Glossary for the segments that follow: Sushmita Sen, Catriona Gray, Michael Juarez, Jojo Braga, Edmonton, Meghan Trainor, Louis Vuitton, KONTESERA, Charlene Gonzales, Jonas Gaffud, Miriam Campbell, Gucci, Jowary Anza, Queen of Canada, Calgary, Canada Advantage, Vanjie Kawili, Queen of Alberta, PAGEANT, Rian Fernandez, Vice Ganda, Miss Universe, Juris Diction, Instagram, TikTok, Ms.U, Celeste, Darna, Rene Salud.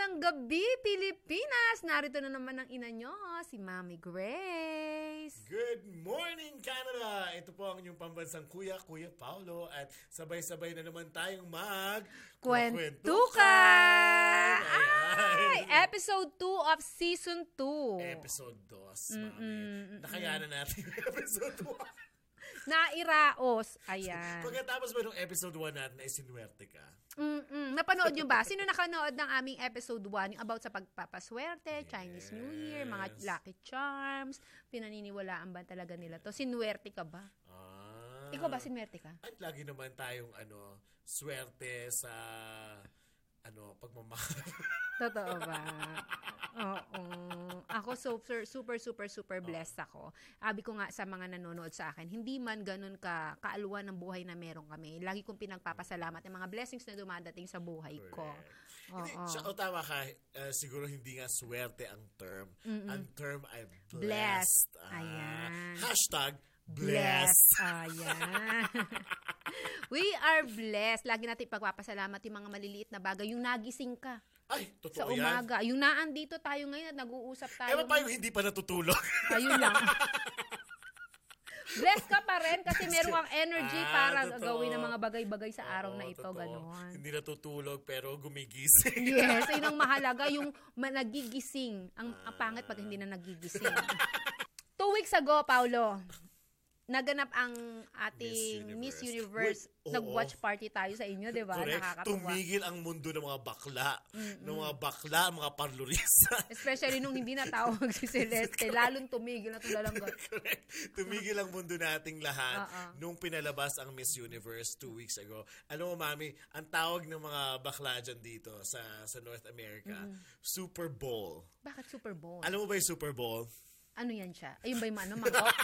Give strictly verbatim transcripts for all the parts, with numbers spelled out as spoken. Magandang gabi, Pilipinas! Narito na naman ang ina nyo, si Mami Grace. Good morning, Canada! Ito po ang inyong pambansang kuya, Kuya Paolo. At sabay-sabay na naman tayong mag... Kwentukan! Ay! Episode two of Season two. Episode two, Mami. Mm-mm. Nakayanan natin yung Episode one. Nairaos. Ayan. Pagkatapos ba nung episode one natin, ay sinwerte ka? Mm-mm. Napanood nyo ba? Sino nakanood ng aming episode one? Yung about sa pagpapaswerte, yes. Chinese New Year, mga lucky charms, pinaniniwalaan ba talaga nila to? Sinwerte ka ba? Ah. Ikaw ba sinwerte ka? At lagi naman tayong ano, swerte sa ano, pagmamahal. Totoo ba? Oo. Ako super, super, super, super blessed ako. Abi ko nga sa mga nanonood sa akin, hindi man ganun ka kaaluan ng buhay na meron kami. Lagi kong pinagpapasalamat ang mga blessings na dumadating sa buhay ko. Oo. Siya, o tama ka, uh, siguro hindi nga swerte ang term. Mm-mm. Ang term ay blessed. blessed. Uh, Ayan. Hashtag blessed. Ayan. We are blessed. Lagi natin pagpapasalamat yung mga maliliit na bagay. Yung nagising ka. Ay, totoo yan. Sa umaga. Yan. Yung naan dito tayo ngayon at nag-uusap tayo. Ewan pa yung hindi pa natutulog. Ayun lang. Bless ka pa rin kasi meron kang energy ah, para totoo. Gawin ang mga bagay-bagay sa araw oh, na ito. Ganon. Hindi natutulog pero gumigising. Yes. Yun ang mahalaga. Yung nagigising. Ang ah. pangit pag hindi na nagigising. Two weeks ago, Paolo. Naganap ang ating Miss Universe. Miss Universe. Wait, nag-watch party tayo sa inyo, di ba? Correct. Tumigil ang mundo ng mga bakla. Mm-hmm. Ng mga bakla, mga parlorista. Especially nung hindi natawag si Celeste. Lalong tumigil na tulalanggan. Correct. Tumigil ang mundo nating lahat uh-uh. nung pinalabas ang Miss Universe two weeks ago. Alam mo, Mami, ang tawag ng mga bakla dyan dito sa, sa North America, mm-hmm. Super Bowl. Bakit Super Bowl? Alam mo ba yung Super Bowl? Ano yan siya? Ayun ba yung ano? Mangkok?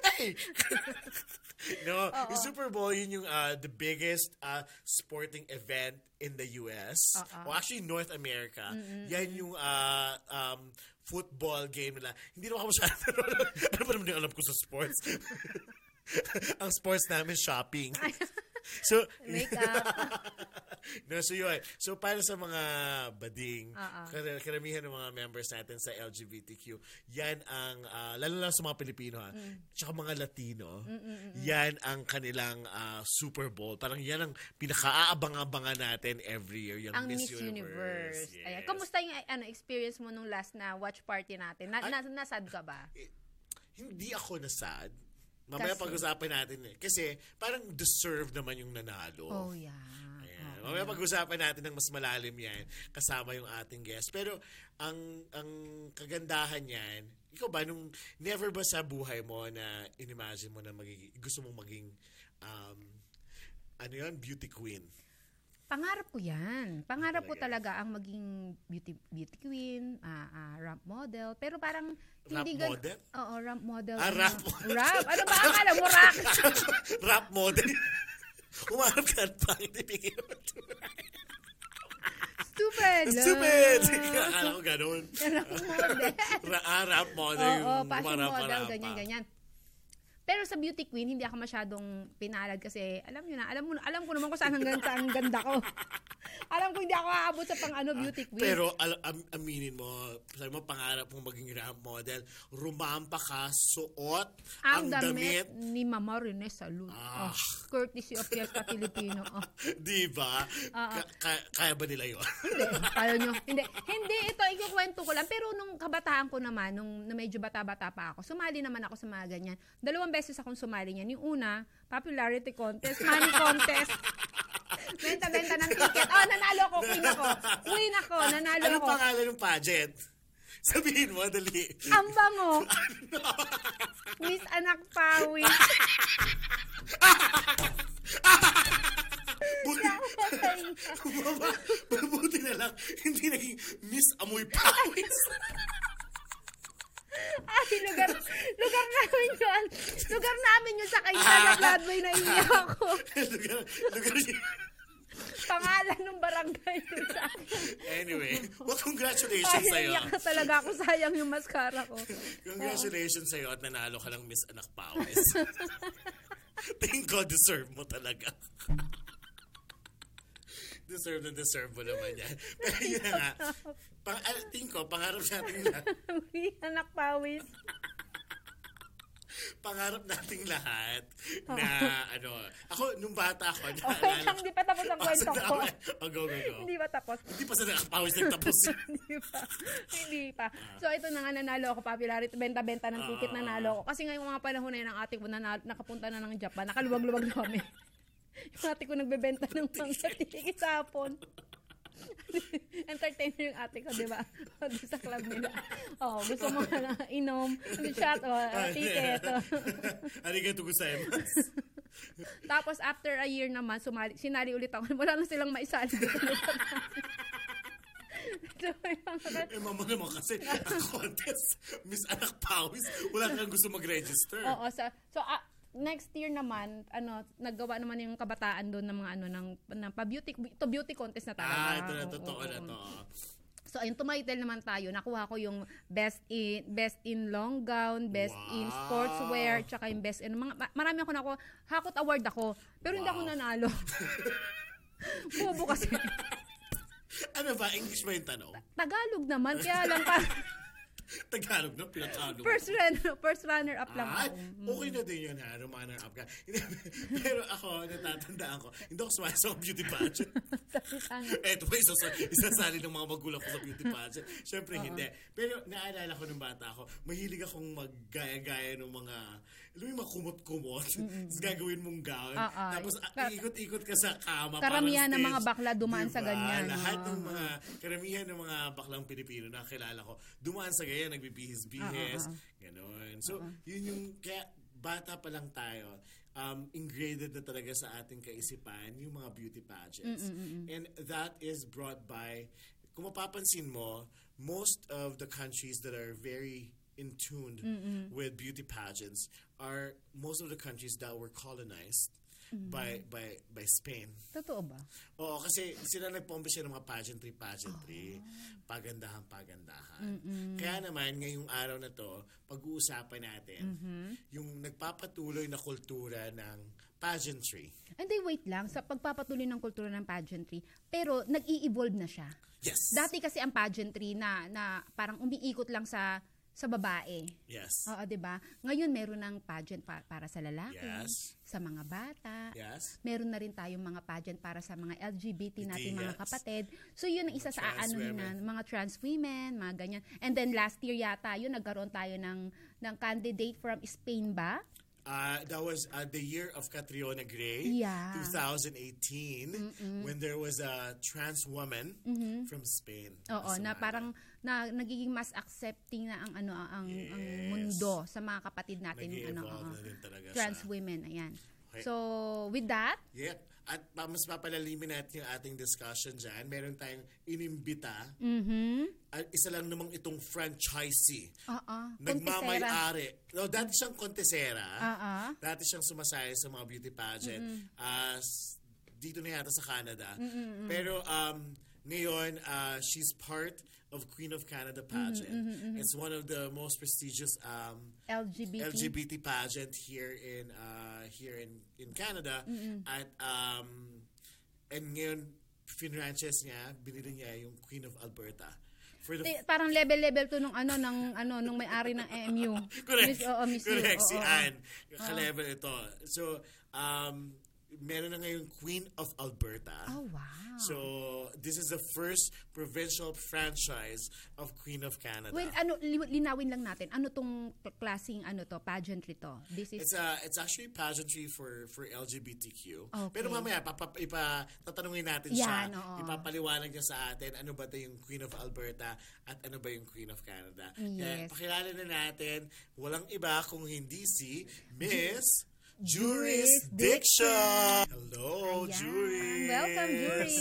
Hey! No, uh-oh. Yung Super Bowl, yun yung uh, the biggest uh, sporting event in the U S. Uh-oh. O actually, North America. Mm-hmm. Yan yung uh, um, football game nila. Hindi naman ako masyadong ano ba naman yung alam ko sa sports? Ang sports namin, shopping. So, makeup. No, so yun. So, para sa mga bading, uh-uh. kar- karamihan ng mga members natin sa L G B T Q, yan ang, uh, lalo lang sa mga Pilipino, ha, mm. tsaka mga Latino, Mm-mm-mm. yan ang kanilang uh, Super Bowl. Parang yan ang pinaka-aabang-abangan natin every year, yung ang Miss, Miss Universe. Universe. Yes. Ayan. Kamusta yung ano, experience mo nung last na watch party natin? Na- Ay, nasad ka ba? Eh, hindi ako nasad. Mamaya kasi, pag-usapan natin eh. Kasi parang deserve naman yung nanalo. Oh, yeah. Ayan. Oh, mamaya yeah. pag-usapan natin ng mas malalim yan kasama yung ating guest. Pero ang ang kagandahan yan, ikaw ba, nung never ba sa buhay mo na inimagine mo na magiging, gusto mong maging um, ano yun, beauty queen? Pangarap ko yan. Pangarap ko talaga ang maging beauty beauty queen, uh, uh, ramp model. Pero parang hindi gan... Ramp model? Oo, ramp model. Ah, ramp model. Ramp? Ano ba ang alam mo, rock? Ramp model. Umarap ka at pangit ipigil mo ito. Stupid! Stupid! Alam ko ganun. Ramp model. Ramp model. Oo, fashion model, ganyan-ganyan. Pero sa beauty queen, hindi ako masyadong pinalad kasi alam nyo na, alam, mo, alam ko naman kung saan ang ganda, ang ganda ko. Alam ko hindi ako aabot sa pang ano, beauty queen. Pero al- am- aminin mo, sabi mo, pangarap mong maging ramp model, rumampa ka, suot, ang, ang damit, damit. Ni Mama Rene Salud. Ah. Oh, courtesy of Fiesta Filipino. Oh. Diba? Uh, uh, Ka- kaya ba nila yun? Hindi, kaya nyo. Hindi, hindi ito, ikukwento ko lang. Pero nung kabataan ko naman, nung medyo bata-bata pa ako, sumali naman ako sa mga ganyan. Dalawang beses akong sumali niyan. Yung una, popularity contest, money contest, benta-benta ng ticket. Oh, nanalo ko, queen ako. Queen ako, nanalo ano ko. Anong pangalan ng pageant? Sabihin mo, dali. Ang bango. Miss Anak Pawi. Mabuti na lang, hindi naging Miss Amoy Pawis. Ay, lugar, lugar namin yun. Lugar namin yun sa Kaysana Gladway na inyo ako. Lugar, lugar yun. Pangalan ng barangay yun sa akin. Anyway, well, congratulations ay, sa'yo. Ay, iyak talaga ako. Sayang yung mascara ko. Congratulations uh, sa'yo at nanalo ka ng Miss Anak Pawis. Thank God, deserve mo talaga. Deserve na deserve mo naman yan. Pero yun na nga. Pang- think ko, pangarap natin lahat. Uy, anak pawis. Pangarap nating lahat na oh. ano, ako nung bata ako na okay, lang, hindi pa tapos ang kwento ko. Oh, go, go, go. Hindi pa tapos. Hindi pa sa nakapawis nagtapos. Hindi pa. Hindi pa. So ito na nga, nanalo ako, popularity, benta-benta ng ticket, nanalo ako. Kasi ngayong mga panahon na yun, ang ate ko na nakapunta na ng Japan, nakaluwag-luwag na kami. Yung ate ko nagbebenta ng mga ticket sa hapon. Entertainer yung ate ko, diba? Sa club nila. Oh, gusto mo na inom, shot, o, ticket. Arigato gozaimasu. Tapos, after a year naman, sumali, sinali ulit ako. Wala na silang maisali. Eh, mama naman kasi, ang contest, Miss Anak Pawis, wala kang gusto mag-register. Oo, so, so uh, next year naman, ano, naggawa naman yung kabataan doon ng mga ano ng, ng pa beauty to beauty contest na talaga. Ah, ito na totoo na to. So ayun, tumitle naman tayo. Nakuha ko yung best in best in long gown, best wow. in sportswear, tsaka yung best in mga marami ako nako. Hakot award ako. Pero wow. hindi ako nanalo. Bobo kasi. Ano ba, English ba yung tanong? Tagalog naman, kaya lang pa. Tagalog na, pinatalo. First runner, first runner up ah, lang ako. Okay na din yun ha, runner up ka. Pero ako, natatandaan ko, hindi ako sumasali sa beauty pageant. Eto, isasali ng mga magulang ko sa beauty pageant. Siyempre, uh-huh. hindi. Pero naalala ko nung bata ako, mahilig akong maggaya-gaya ng mga, alam mo yung makumot-kumot, mm-hmm. tapos gagawin mong gown, uh-huh. tapos uh, ikot-ikot ka sa kama. Karamihan ng mga bakla dumaan diba? Sa ganyan. Lahat uh-huh. ng mga, karamihan ng mga baklang Pilipino na kilala ko, dumaan sa ganyan. Yan, nagbibihis-bihis, uh-huh. gano'n. So, uh-huh. yun yung, kaya bata pa lang tayo, um, ingrained na talaga sa ating kaisipan yung mga beauty pageants. Mm-mm-mm. And that is brought by, kung mapapansin mo, most of the countries that are very in tune Mm-mm. with beauty pageants are most of the countries that were colonized Mm-hmm. by by by Spain. Totoo ba? Oo, kasi sila nagpombe siya ng mga pageantry, pageantry, oh. pagandahan, pagandahan. Mm-hmm. Kaya naman, ngayong araw na to, pag-uusapan natin mm-hmm. yung nagpapatuloy na kultura ng pageantry. And then wait lang, sa pagpapatuloy ng kultura ng pageantry, pero nag-i-evolve na siya. Yes. Dati kasi ang pageantry na na parang umiikot lang sa sa babae. Yes. Oo, di ba? Ngayon, meron ng pageant pa- para sa lalaki, yes. sa mga bata. Yes. Meron na rin tayong mga pageant para sa mga L G B T natin, yes. mga kapatid. So, yun ang isa sa ano na, mga trans women, mga ganyan. And then, last year yata, yun, nagkaroon tayo ng, ng candidate from Spain ba? Uh, that was uh, the year of Catriona Gray, yeah. twenty eighteen, mm-mm. when there was a trans woman mm-hmm. from Spain. Oo, na parang na, nagiging mas accepting na ang ano ang, yes. ang mundo sa mga kapatid natin yung ano uh, na trans sa... women, ayan. Okay. So, with that, yeah. at mas papalalimin natin yung ating discussion dyan. Meron tayong inimbita. Mm-hmm. At isa lang namang itong franchisee. Uh-uh. Nagmamayari. No, dati siyang kontesera. Uh-uh. Dati siyang sumasaya sa mga beauty pageant. Mm-hmm. Uh, dito na yata sa Canada. Mm-hmm. Pero um, ngayon, uh, she's part of Queen of Canada pageant. Mm-hmm. It's one of the most prestigious um, L G B T pageant here in uh, here in, in Canada. Mm-hmm. At um, and ngayon, finranchise niya, binili niya yung Queen of Alberta. For the Di, parang level-level to nung ano ng ano nung may-ari ng E M U. Correct. Miss, oh, oh, Miss Correct. Si oh, oh. Anne. Ka-level oh. ito. So, um, meron na ngayon Queen of Alberta. Oh, wow. So, this is the first provincial franchise of Queen of Canada. Well, ano, linawin lang natin. Ano tong klaseng ano to, pageantry to? This is It's a, it's actually pageantry for for L G B T Q. Okay. Pero mamaya papa, ipa tatanungin natin yeah, siya. No. Ipapaliwanag niya sa atin ano ba 'to yung Queen of Alberta at ano ba yung Queen of Canada. Yes. Kaya, pakilala na natin, walang iba kung hindi si Miss Juris Diction. Hello, ayan. Juris. Welcome, Juris.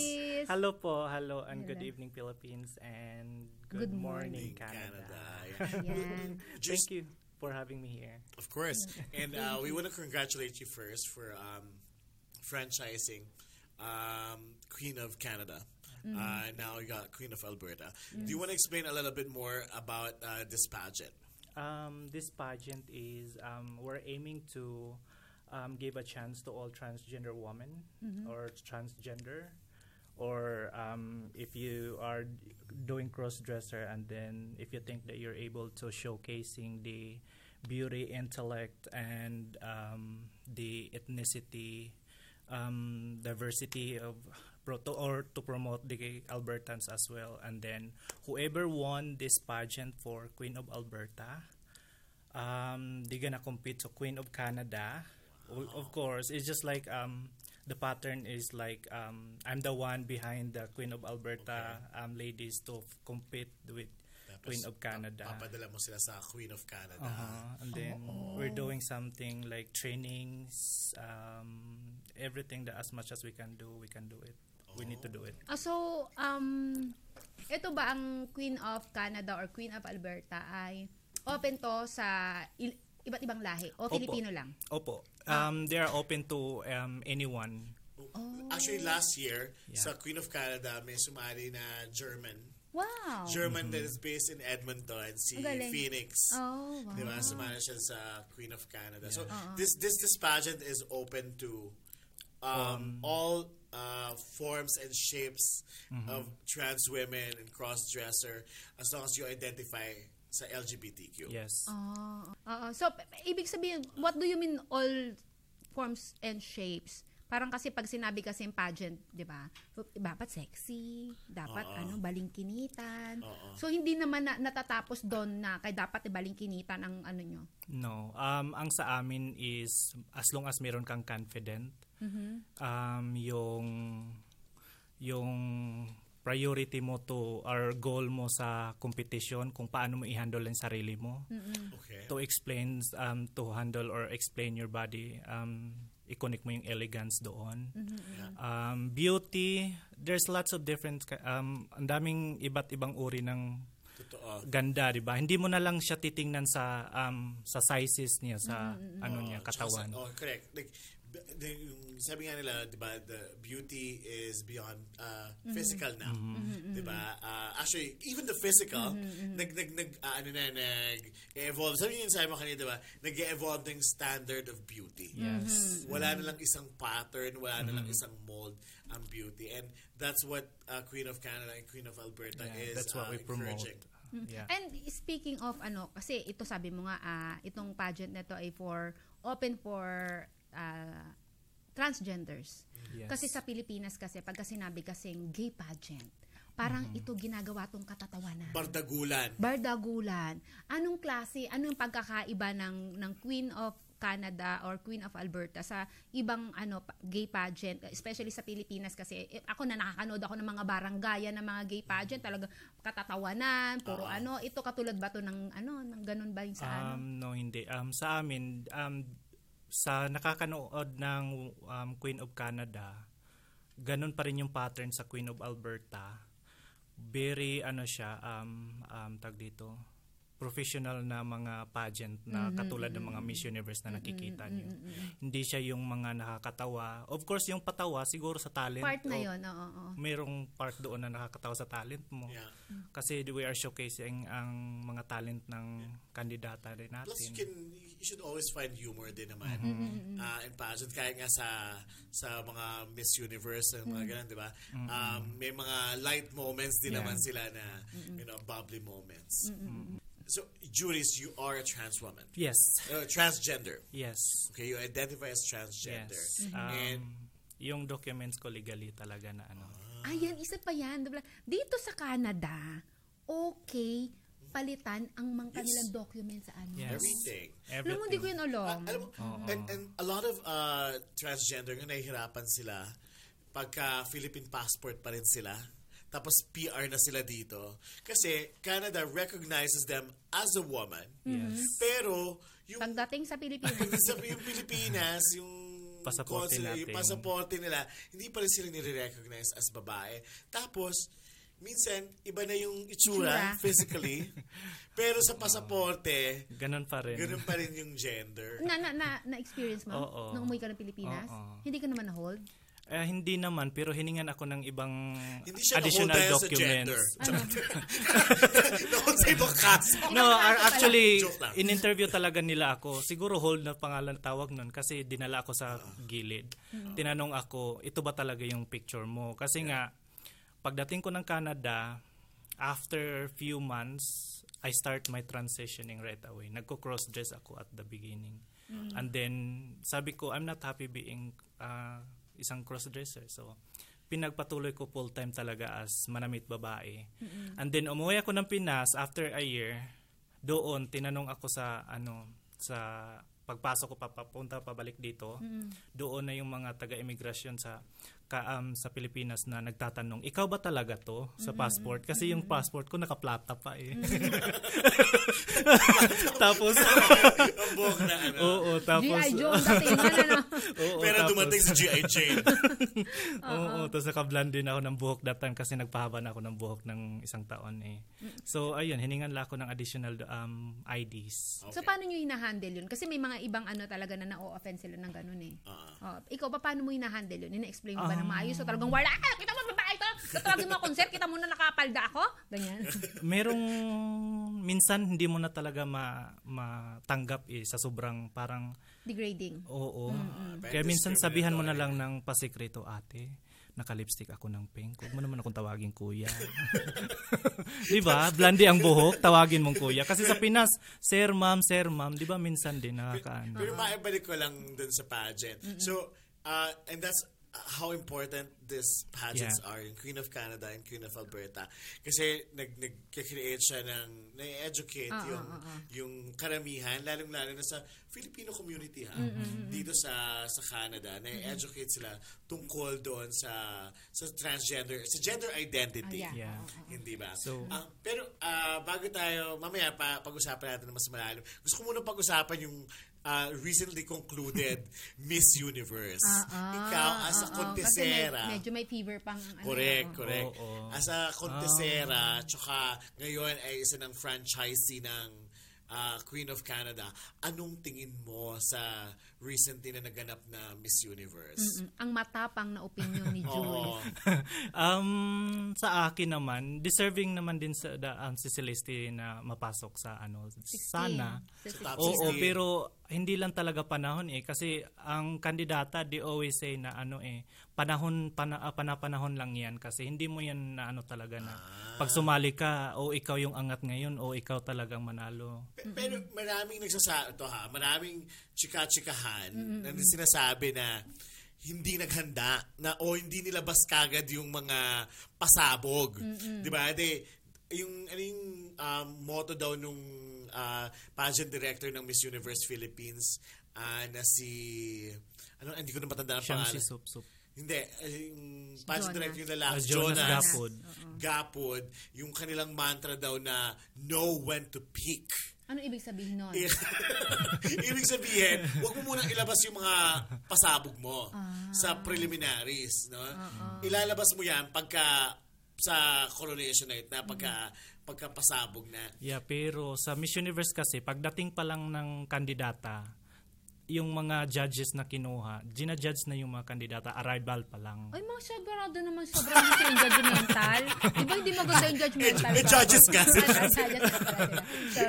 Hello po. Hello and good evening, Philippines, and good, good morning, morning, Canada. Canada. Ayan. Thank you for having me here. Of course. And uh, we want to congratulate you first for um, franchising um, Queen of Canada. Mm. Uh, now you got Queen of Alberta. Yes. Do you want to explain a little bit more about uh, this pageant? Um, this pageant is um, we're aiming to Um, gave a chance to all transgender women mm-hmm. or transgender or um, if you are doing cross-dresser, and then if you think that you're able to showcasing the beauty, intellect, and um, the ethnicity, um, diversity of proto, or to promote the Albertans as well. And then whoever won this pageant for Queen of Alberta, um, they're gonna compete to Queen of Canada. Wow. Of course, it's just like um, the pattern is like um, I'm the one behind the Queen of Alberta okay. um, ladies to f- compete with Queen of Canada. Papadala mo sila sa Queen of Canada. Uh-huh. And then oh. we're doing something like trainings, um, everything that as much as we can do, we can do it. Oh. We need to do it. Ah, so, um, ito ba ang Queen of Canada or Queen of Alberta ay open to sa il- iba't ibang lahi o Opo. Filipino lang? Opo. Um, they are open to um, anyone. Oh. Actually, last year, yeah. sa Queen of Canada, may sumali na German. Wow. German mm-hmm. that is based in Edmonton, si Galing. Phoenix. Oh, wow. Diba? Sumana siya sa Queen of Canada. Yeah. So, uh-huh. this, this this pageant is open to um, um, all uh, forms and shapes mm-hmm. of trans women and cross-dresser, as long as you identify sa L G B T Q. Yes. Uh, uh, so, ibig sabihin, what do you mean all forms and shapes? Parang kasi pag sinabi kasi yung pageant, di ba? Dapat sexy, dapat uh-oh. ano, balingkinitan. Uh-oh. So, hindi naman na, natatapos doon na kaya dapat balingkinitan ang ano nyo? No. Um, ang sa amin is, as long as meron kang confident, mm-hmm. um, yung yung priority mo to or goal mo sa competition, kung paano mo i-handle ang sarili mo. Mm-hmm. Okay. To explain, um, to handle or explain your body. Um, i-connect mo yung elegance doon. Mm-hmm. Yeah. Um, beauty, there's lots of different, um, ang daming iba't ibang uri ng totoo. Ganda, di ba? Hindi mo na lang siya titingnan sa um, sa sizes niya, sa mm-hmm. ano niya, katawan. Oh, correct. Like, sabi nga nila, di ba, the beauty is beyond uh, mm-hmm. physical na. Mm-hmm. Di ba? Uh, actually, even the physical, mm-hmm. nag, nag, nag, uh, ano na, nag-evolve. Sabi nga sabi mo kanina, di ba, nag-evolve ng standard of beauty. Yes. Mm-hmm. Wala na lang isang pattern, wala mm-hmm. na lang isang mold ang beauty. And that's what uh, Queen of Canada and Queen of Alberta yeah, is that's what uh, we encouraging. Promote. Yeah. And speaking of, ano, kasi ito sabi mo nga, uh, itong pageant na to ay for, open for, Uh, transgenders. Yes. Kasi sa Pilipinas kasi, pagka sinabi kasing gay pageant, parang mm-hmm. ito ginagawa tong katatawanan. Bardagulan. Bardagulan. Anong klase, anong pagkakaiba ng, ng Queen of Canada or Queen of Alberta sa ibang ano gay pageant, especially sa Pilipinas kasi ako na nakakanood ako ng mga baranggayan ng mga gay pageant, talaga katatawanan, puro uh-huh. ano, ito katulad ba to ng ano, ng ganun ba yung sa ano? Um, no, hindi. Um, sa amin, um, sa nakakanood ng um, Queen of Canada, ganun pa rin yung pattern sa Queen of Alberta. Very, ano siya, um, um, tag dito, professional na mga pageant na mm-hmm. katulad ng mga Miss Universe na nakikita mm-hmm. niyo. Mm-hmm. Hindi siya yung mga nakakatawa. Of course, yung patawa, siguro sa talent. Part na yun, oo. oo. Merong part doon na nakakatawa sa talent mo. Yeah. Kasi we are showcasing ang mga talent ng yeah. kandidata rin natin. Plus, you can, you should always find humor din naman. Mm-hmm. Uh, in pageant, kaya nga sa sa mga Miss Universe, mga mm-hmm. ganun, di ba? Mm-hmm. Um, may mga light moments din yeah. naman sila na, mm-hmm. you know, bubbly moments. Mm-hmm. So, Juris, you are a trans woman. Yes. Uh, transgender. Yes. Okay, you identify as transgender. Yes. Mm-hmm. Um, and yung documents ko legally talaga na ano. Ah, yan, isa pa yan. Dito sa Canada, okay, palitan ang mga kanilang yes. documents sa ano. Yes. Everything. Everything. Alam mo, hindi ko yun along. Uh, alam mo, and, and a lot of uh, transgender, yung nahihirapan sila, pagka Philippine passport pa rin sila, tapos P R na sila dito. Kasi Canada recognizes them as a woman. Yes. Pero yung pagdating sa Pilipinas, yung Pilipinas, yung pasaporte natin, yung pasaporte nila, hindi pa rin sila nire-recognize as babae. Tapos minsan, iba na yung itsura yeah. physically, pero sa pasaporte, oh, ganun pa rin. Ganun pa rin yung gender. Na, na, na, na-experience mo? Oh, oh. Nung umuwi ka ng Pilipinas? Oh, oh. Hindi ka naman na-hold? Eh, hindi naman, pero hiningan ako ng ibang additional documents. Ano? No, actually, in-interview talaga nila ako. Siguro hold na pangalan tawag nun kasi dinala ako sa gilid. Mm-hmm. Tinanong ako, ito ba talaga yung picture mo? Kasi yeah. nga, Pagdating ko ng Canada, after few months, I start my transitioning right away. Nagko-cross-dress ako at the beginning. Mm-hmm. And then, sabi ko, I'm not happy being uh, isang cross-dresser. So, pinagpatuloy ko full-time talaga as manamit babae. Mm-hmm. And then, umuwi ako ng Pinas after a year. Doon, tinanong ako sa, ano, sa pagpasok ko papunta pabalik dito, mm-hmm. doon na yung mga taga-imigrasyon sa ka, um, sa Pilipinas na nagtatanong, ikaw ba talaga to sa mm-hmm. passport? Kasi mm-hmm. yung passport ko nakaplata pa eh. Mm-hmm. Tapos, na, ano? Oo, tapos G I Jones, dating na na na. Oo, pero tapos, dumating sa G I Jane. Oo, tapos nakablond din ako ng buhok that time kasi nagpahaba na ako ng buhok ng isang taon eh. So, ayun, hiningan lang ako ng additional um, I Ds. Okay. So, paano nyo hinahandle yun? Kasi may mga ibang ano talaga na na-offend sila ng ganun eh. Uh-huh. Oh, ikaw pa, paano mo hinahandle yun? Ina-explain mo ba uh-huh. na maayos? So talagang wala, ah, kita mo babae ito! Tatawagin mo concert, kita mo na nakapalda ako? Ganyan. Merong, minsan hindi mo na talaga ma, matanggap eh sa sobrang parang... Degrading. Oo. Mm-hmm. Kaya minsan sabihan mo na lang ng pasikreto, ate, naka-lipstick ako ng pink. Huwag mo naman akong tawagin kuya. Diba? Blondie ang buhok, tawagin mong kuya. Kasi sa Pinas, sir, ma'am, sir, ma'am, diba minsan din nakakaano. Pero maibalik ko lang dun sa pageant. Mm-hmm. So, uh, and that's how important these pageants yeah. are in Queen of Canada and Queen of Alberta. Kasi nag-create siya ng, na-educate uh-huh. yung, yung karamihan, lalong-lalo na sa Filipino community ha. Mm-hmm. Dito sa sa Canada, na-educate sila tungkol doon sa sa transgender, sa gender identity. Uh, yeah. Yeah. Hindi ba? So, uh, pero uh, bago tayo, mamaya pa, pag-usapan natin na mas malalim. Gusto ko muna pag-usapan yung Uh, recently concluded Miss Universe. Uh-oh, ikaw, as a kontesera. May, medyo may fever pang... Correct, ano, correct. Oh, oh. As a kontesera, oh. tsaka ngayon ay isa ng franchisee ng uh, Queen of Canada. Anong tingin mo sa recently na naganap na Miss Universe? Mm-mm, ang matapang na opinion ni Jules. um, sa akin naman, deserving naman din sa, da, um, si Celeste na mapasok sa ano, sixteen Sana. sixteen Oo, pero... hindi lang talaga panahon eh kasi ang kandidata they always say na ano eh panahon pana, panapanahon lang yan kasi hindi mo yan na ano talaga na ah. pag sumali ka o oh, ikaw yung angat ngayon o oh, ikaw talagang manalo. Pero, pero maraming nagsasabi to ha, maraming chika-chikahan mm-hmm. na sinasabi na hindi naghanda na o oh, hindi nilabas kagad yung mga pasabog. Mm-hmm. Di ba? De, yung ano yung um, motto daw nung Uh, pageant director ng Miss Universe Philippines uh, na si ano hindi ko na matandaan ang pangalan. Si Sup, Sup. Hindi yung pageant Jonas. Director yung lalaki uh, Jonas Gaffud. Gaffud yung kanilang mantra daw na know when to peak. Ano ibig sabihin nun? Ibig sabihin, huwag mo munang ilabas yung mga pasabog mo ah. sa preliminaries, no? Uh-oh. Ilalabas mo yan pagka sa coronation night na pagka mm-hmm. pagkapasabog na. Yeah, pero sa Miss Universe kasi, pagdating pa lang ng kandidata, yung mga judges na kinuha, gina-judge na yung mga kandidata, arrival pa lang. Ay, mga sabarado naman, sobrang gusto yung judgmental. Di ba hindi maganda yung judgmental? Eh, judges kasi.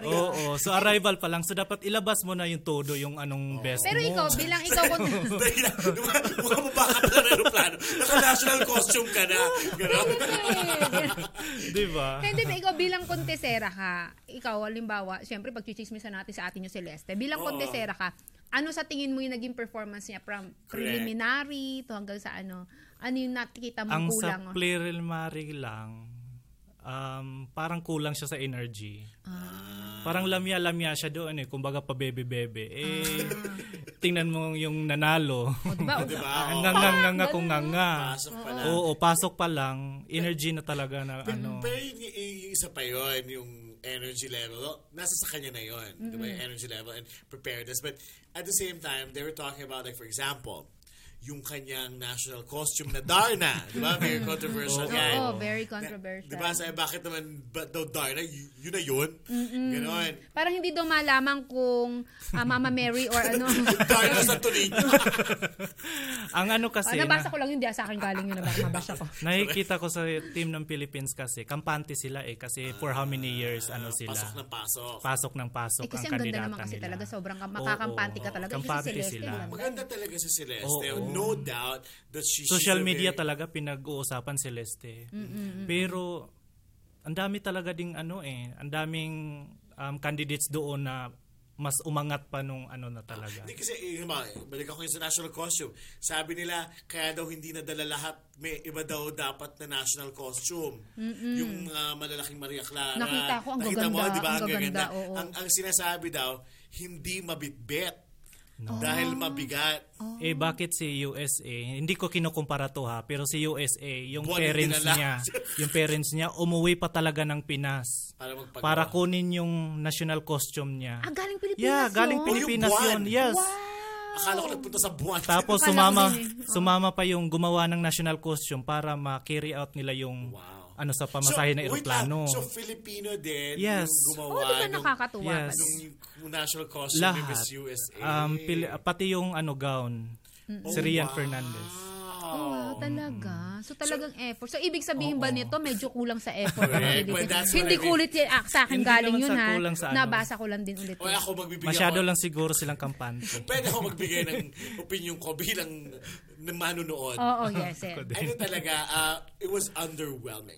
Oo, so arrival pa lang. So, dapat ilabas mo na yung todo, yung anong oh. best pero mo. Pero ikaw, bilang ikaw ko... Mukha mo baka na aeroplano. Naka-national costume ka na. Di ba? Hindi ba, ikaw bilang kontesera ka, ikaw, halimbawa, siyempre, pag-chichismisan natin sa atin yung Celeste, bilang kontesera ka, ano sa tingin mo yung naging performance niya from preliminary to hanggang sa ano? Ano yung nakikita mo ang kulang? Ang sa preliminary lang, um, parang kulang siya sa energy. Ah. Parang lamya-lamya siya doon eh. Kumbaga pa bebe-bebe. Eh, ah. Tingnan mo yung nanalo. O diba? Nga-nga-nga-nga kung nga-nga. Oo, pasok pa lang. Energy na talaga na ano. Pero yung isa pa yun, yung energy level, nasa sa kanya na yun, mm-hmm. diba, energy level and preparedness. But at the same time, they were talking about, like for example, yung kanyang national costume na Darna. Diba? Very controversial yan. Oo, oh, oh, very controversial. Diba? Sabi, bakit naman ba, daw Darna? Y- yun na yun? Ganon. Parang hindi daw malaman kung uh, Mama Mary or ano. Darna sa tuloy. Ang ano kasi... Oh, nabasa na, ko lang yun. Di sa akin galing yun. Nabasa ko. Nakikita ko sa team ng Philippines kasi, kampante sila eh. Kasi for how many years ano sila. Pasok ng pasok. Pasok ng pasok eh, ang kandidata nila. Kasi ang ganda naman kasi nila. Talaga. Sobrang makakampante oh, oh, ka talaga. Kampante sila. Maganda talaga si Celeste. Oh, oh. no doubt that she, social media very... talaga pinag-uusapan si Celeste. Mm-hmm. Pero ang dami talaga ding ano eh, ang daming um, candidates doon na mas umangat pa nung ano na talaga. Hindi ah, kasi, eh, balik ako sa national costume. Sabi nila, kaya daw hindi nadala lahat. May iba daw dapat na national costume. Mm-mm. Yung mga uh, malalaking Maria Clara. Nakita ko, ang nakita gaganda. Mo, diba, ang, ang gaganda. Gaganda. Ang, ang sinasabi daw, hindi mabitbit. No. Dahil mabigat. Oh. Eh, bakit si U S A? Hindi ko kinukumpara to ha, pero si U S A, yung Buwan parents niya, yung parents niya, umuwi pa talaga ng Pinas. Para, para kunin yung national costume niya. Ah, galing Pilipinas yun? Yeah, galing Pilipinas oh, yun. Yes. Wow. Akala ko nagpunta sa buwan. Tapos sumama, sumama pa yung gumawa ng national costume para ma-carry out nila yung... Wow. Ano sa pamasahe so, na eroplano. So, Filipino din yes. yung gumawa. Oh, di ba nakakatuwa? Yes. Yung national costume ni Miss U S A. Um, pili- pati yung ano gown. Mm-hmm. Si Rian oh, wow. Fernandez. Oh, wow, talaga. So, talagang so, effort. So, ibig sabihin oh, ba nito, medyo kulang sa effort. Well, hindi I mean. Kulit yan. Ah, sa akin galing yun, ha? Ano. Nabasa ko lang din ulit. Well, ako Masyado ako. Lang siguro silang kampante. Pwede ako magbigay ng opinion ko bilang manunood. Oo, oh, oh, yes. Eh. Ano talaga, uh, it was underwhelming.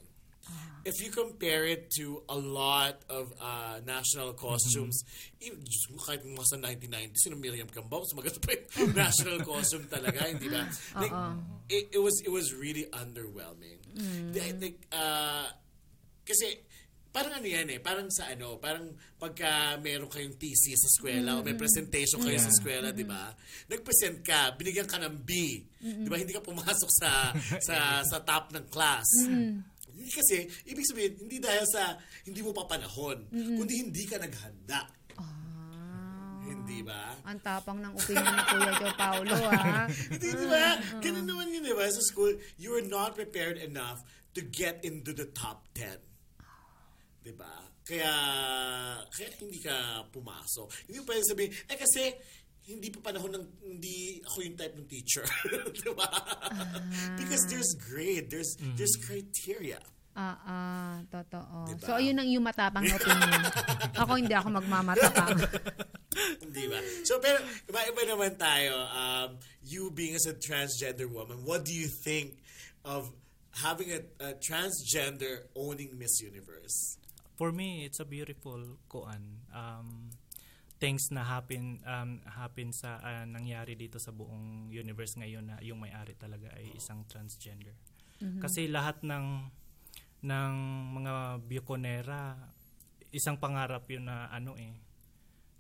If you compare it to a lot of uh, national costumes, mm-hmm. even, kahit mga sa nineteen nineties, yung Miriam Campbell, sumagat pa yung national costume talaga, hindi ba? Like, it, it, was, it was really underwhelming. Mm. Like, like, uh, kasi, parang ano yan eh, parang sa ano, parang pagka meron kayong thesis sa eskwela mm-hmm. o may presentation kayo yeah. sa eskwela, mm-hmm. di ba? Nag-present ka, binigyan ka ng B, mm-hmm. di ba? Hindi ka pumasok sa sa, sa top ng class. Mm-hmm. Hindi kasi, ibig sabihin, hindi dahil sa hindi mo papanahon, mm-hmm. kundi hindi ka naghanda. Ah. Hindi ba? Ang tapang ng opinion ni Kuya Joe Paolo, ha? Hindi, di ba? Ganun naman yun, di ba? Sa school, you were not prepared enough to get into the top ten. Di ba? Kaya, kaya hindi ka pumasok. Hindi mo pwede sabihin, eh kasi, hindi pa panahon ng hindi ako yung type ng teacher. Diba? Uh, Because there's grade, there's mm. there's criteria. Ah, uh, uh, totoo. Diba? So, ayun ang yung matapang opinion. Ako hindi ako magmamatapang. Hindi ba? So, pero, iba-iba naman tayo. Um, you being as a transgender woman, what do you think of having a, a transgender owning Miss Universe? For me, it's a beautiful koan. Um... things na happen um, happen sa uh, nangyari dito sa buong universe ngayon na yung may-ari talaga ay isang transgender. Mm-hmm. Kasi lahat ng ng mga Bikonera isang pangarap yun na ano eh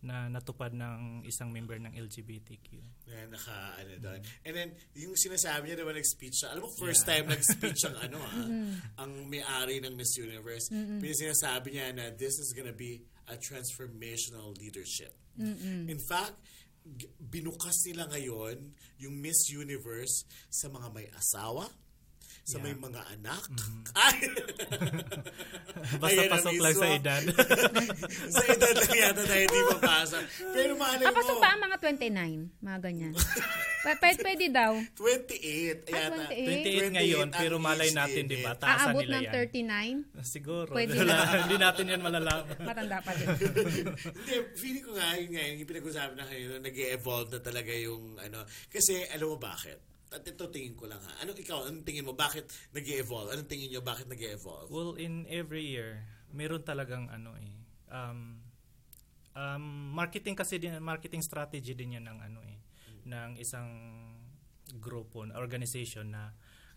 na natupad ng isang member ng L G B T Q. Yeah, naka, ano doon. Mm-hmm. And then, yung sinasabi niya, diba, nag-speech siya. Alam mo, first yeah. time nag-speech ang ano ha, mm-hmm. ang may-ari ng Miss Universe. Mm-hmm. Pero sinasabi niya na this is gonna be a transformational leadership. Mm-hmm. In fact, binukas nila ngayon yung Miss Universe sa mga may asawa, sa yeah. may mga anak. Mm-hmm. Ay! Basta ayan pasok lang sa edad. Sa edad lang yata dahil di mapasok. Pero malay mo. Pasok pa ang mga twenty-nine, mga ganyan. P- pwede daw. twenty-eight. Ayan, ah, twenty-eight? twenty-eight ngayon, pero malay natin, di ba? Taasan nila yan. Aabot ng thirty-nine? Siguro. Hindi natin yan malalaman. Matanda pa din. Hindi, feeling ko nga yun ngayon, yung pinag-usapan na kayo, nag-e-evolve na talaga yung ano. Kasi, alam mo bakit? At ito tingin ko lang ha. Anong ikaw? Anong tingin mo? Bakit nag-e-evolve? Anong tingin nyo? Bakit nag-e-evolve? Well, in every year, meron talagang ano eh. Um, um, marketing kasi din, marketing strategy din yan ng ano eh. Mm-hmm. Ng isang grupo, organization na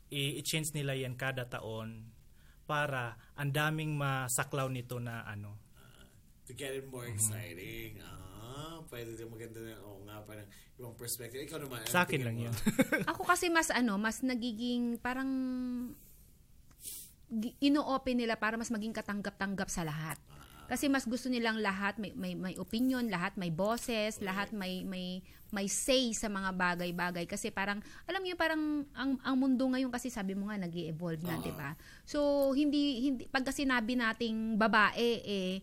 i-change nila yan kada taon para ang daming masaklaw nito na ano. Uh, to get it more mm-hmm. exciting. Ah. Uh. Pwede din maganda na oo nga parang ibang perspective. Ikaw naman. Sa akin lang mo? Yun. Ako kasi mas ano, mas nagiging parang ino-open nila para mas maging katanggap-tanggap sa lahat. Kasi mas gusto nilang lahat may may, may opinion, lahat may boses, okay. lahat may may may say sa mga bagay-bagay kasi parang alam niyo parang ang ang mundo ngayon kasi sabi mo nga nag-e-evolve na, uh-huh. 'di ba? So hindi hindi pag sinabi nating babae eh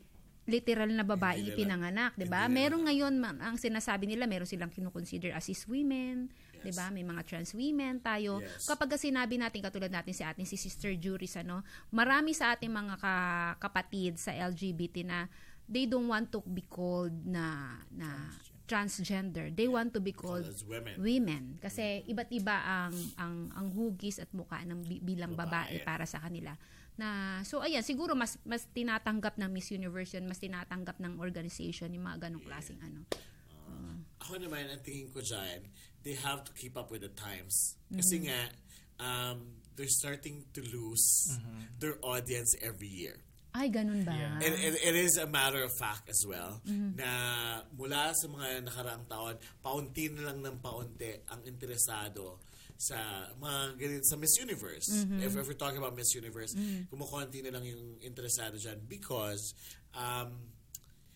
literal na babae ipinanganak, 'di ba? Meron ngayon ang sinasabi nila, meron silang kino-consider as cis women, yes. 'di ba? May mga trans women tayo. Yes. Kapag sinabi natin katulad natin si ating si Sister Juris ano, marami sa ating mga ka- kapatid sa L G B T na they don't want to be called na na transgender. transgender, they want to be called women. women kasi iba't iba ang ang ang hugis at mukha ng bilang babae, babae para sa kanila. Na so ayan, siguro mas mas tinatanggap ng Miss Universe yun, mas tinatanggap ng organization yung mga ganong yeah. klaseng ano. Uh, uh, ako naman ang tingin ko dyan, they have to keep up with the times. Kasi mm-hmm. nga um, they're starting to lose mm-hmm. their audience every year. Ay, ganun ba? Yeah. And, and it is a matter of fact as well mm-hmm. na mula sa mga nakaraang taon, paunti na lang ng paunti ang interesado sa mga ganito, sa Miss Universe. Mm-hmm. If, if we're talking about Miss Universe, mm-hmm. kumukunti na lang yung interesado dyan because um,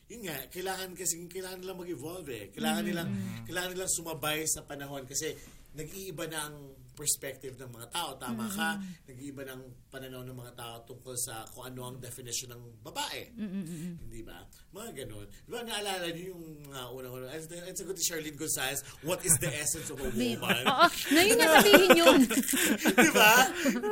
yun nga, kailangan kasi kailangan nilang mag-evolve eh. Kailangan nilang, mm-hmm. kailangan nilang sumabay sa panahon kasi nag-iiba na ang perspective ng mga tao. Tama mm-hmm. ka, nag-iiba ng pananaw ng mga tao tungkol sa kung ano ang definition ng babae. Mm-hmm. Hindi ba? Mga ganun. Diba, naalala niyo yung mga uh, unang-unang, and sagot ni Charlene Gonzales, what is the essence of a woman? Oo, na yun nga sabihin yun. Diba? Diba?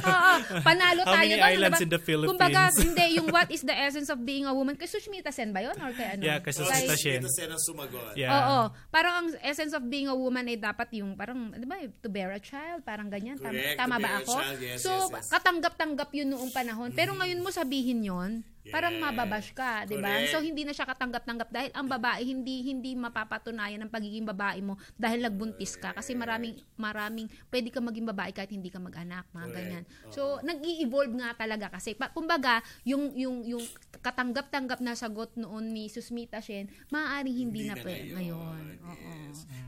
Oo, panalo tayo. How many ba, islands diba? In the Philippines? Kumbaga, hindi, yung what is the essence of being a woman? Kay Sushmita Sen ba yun? Or kay ano? Yeah, kay Sushmita Sen. Sushmita Sen ang sumagot. Yeah. Oo, parang ang essence of being a woman ay dapat yung parang, di ba, to bear a child, parang ganyan. Correct, tama ba ako? Child, yes, so, yes, yes. katanggap-tanggap yun noong panahon. Pero ngayon mo sabihin yun, yes. parang mababash ka, di ba? So, hindi na siya katanggap-tanggap dahil ang babae, hindi hindi mapapatunayan ang pagiging babae mo dahil nagbuntis ka. Kasi maraming, maraming, pwede ka maging babae kahit hindi ka mag-anak, mga correct. Ganyan. So, uh-huh. nag-i-evolve nga talaga kasi. Kumbaga, yung, yung, yung katanggap-tanggap na sagot noon ni Sushmita Sen, maaaring hindi, hindi na, na pwede ngayon. Yes. Oo.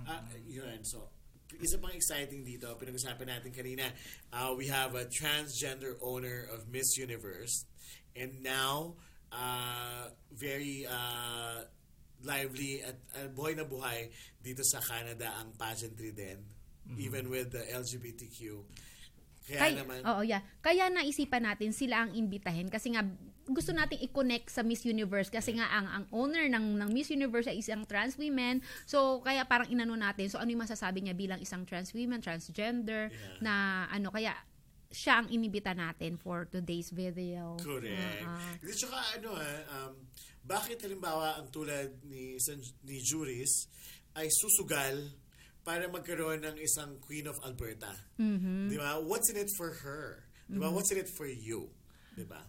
Uh, yun, so, isa pang exciting dito, pinag-usapan natin kanina, uh, we have a transgender owner of Miss Universe and now, uh, very uh, lively at uh, buhay na buhay dito sa Canada ang pageantry din, mm-hmm. even with the L G B T Q. Kaya, Kaya naman, oo, yeah. Kaya naisipan natin sila ang imbitahin kasi nga gusto nating i-connect sa Miss Universe kasi nga ang ang owner ng ng Miss Universe ay isang trans woman. So kaya parang inano natin. So ano yung masasabi niya bilang isang trans woman, transgender yeah. na ano kaya siya ang inibita natin for today's video. Correct. Uh-huh. At saka ano eh um bakit halimbawa ang tulad ni ni Juris ay susugal para magkaroon ng isang Queen of Alberta. Mm-hmm. 'Di ba? What's in it for her? 'Di ba? Mm-hmm. What's in it for you? 'Di ba?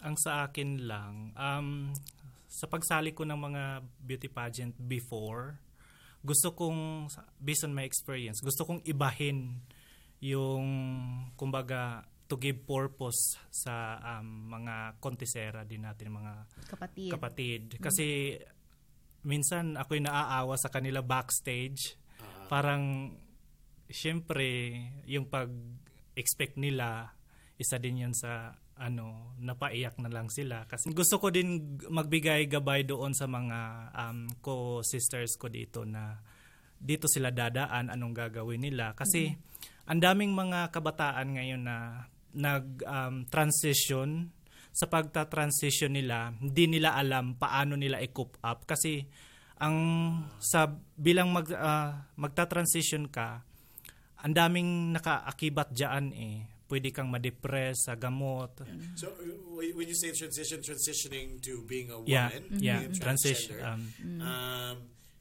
Ang sa akin lang, um, sa pagsali ko ng mga beauty pageant before, gusto kong, based on my experience, gusto kong ibahin yung, kumbaga, to give purpose sa um, mga kontesera din natin, mga kapatid. kapatid. Kasi, mm-hmm. minsan ako'y naaawa sa kanila backstage. Uh-huh. Parang, syempre, yung pag-expect nila, isa din yun sa ano, napaiyak na lang sila. Kasi gusto ko din magbigay gabay doon sa mga um, co-sisters ko dito na dito sila dadaan, anong gagawin nila. Kasi mm-hmm. ang daming mga kabataan ngayon na nag-transition. Um, sa pagta-transition nila, hindi nila alam paano nila i-cope up. Kasi ang sa bilang mag, uh, magta-transition ka, ang daming nakaakibat dyan eh. Pwede kang ma-depress sa gamot. Yeah. So, when you say transition, transitioning to being a woman, yeah, mm-hmm. yeah. being a transition. Um, um,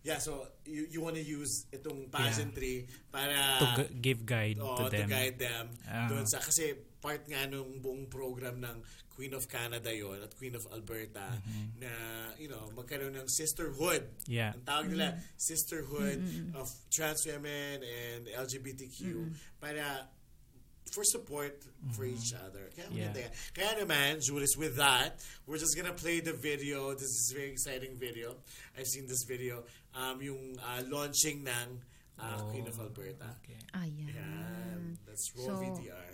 yeah, so you you want to use itong pageantry yeah. para to g- give guide oh, to them. To guide them. Uh, doon sa, kasi part nga nung buong program ng Queen of Canada yon at Queen of Alberta mm-hmm. na, you know, magkaroon ng sisterhood. Yeah. Ang tawag nila, mm-hmm. sisterhood mm-hmm. of trans women and L G B T Q mm-hmm. para for support mm-hmm. for each other. Kaya, yeah. Kaya naman, Juris, with that, we're just gonna play the video. This is a very exciting video. I've seen this video. Um, yung uh, launching ng uh, oh. Queen of Alberta. Okay. Ah, yeah. yeah. That's raw so, V D R.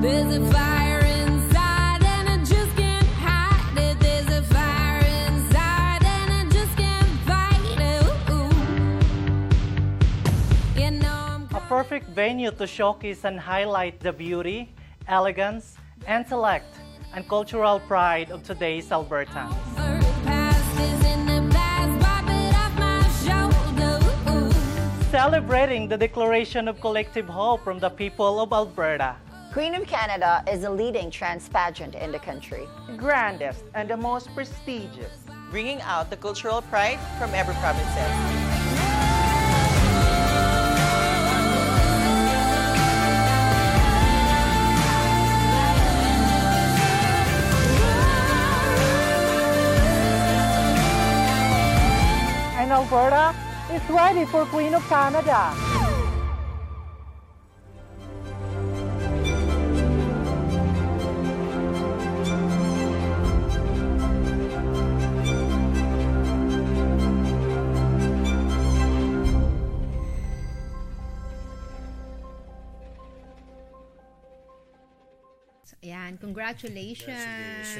There's a fire inside and I just can't hide it. There's a fire. Perfect venue to showcase and highlight the beauty, elegance, intellect, and cultural pride of today's Albertans. Celebrating the declaration of collective hope from the people of Alberta, Queen of Canada is the leading trans pageant in the country. Grandest and the most prestigious. Bringing out the cultural pride from every province. Alberta is ready for Queen of Canada. Ayan, congratulations. Congratulations.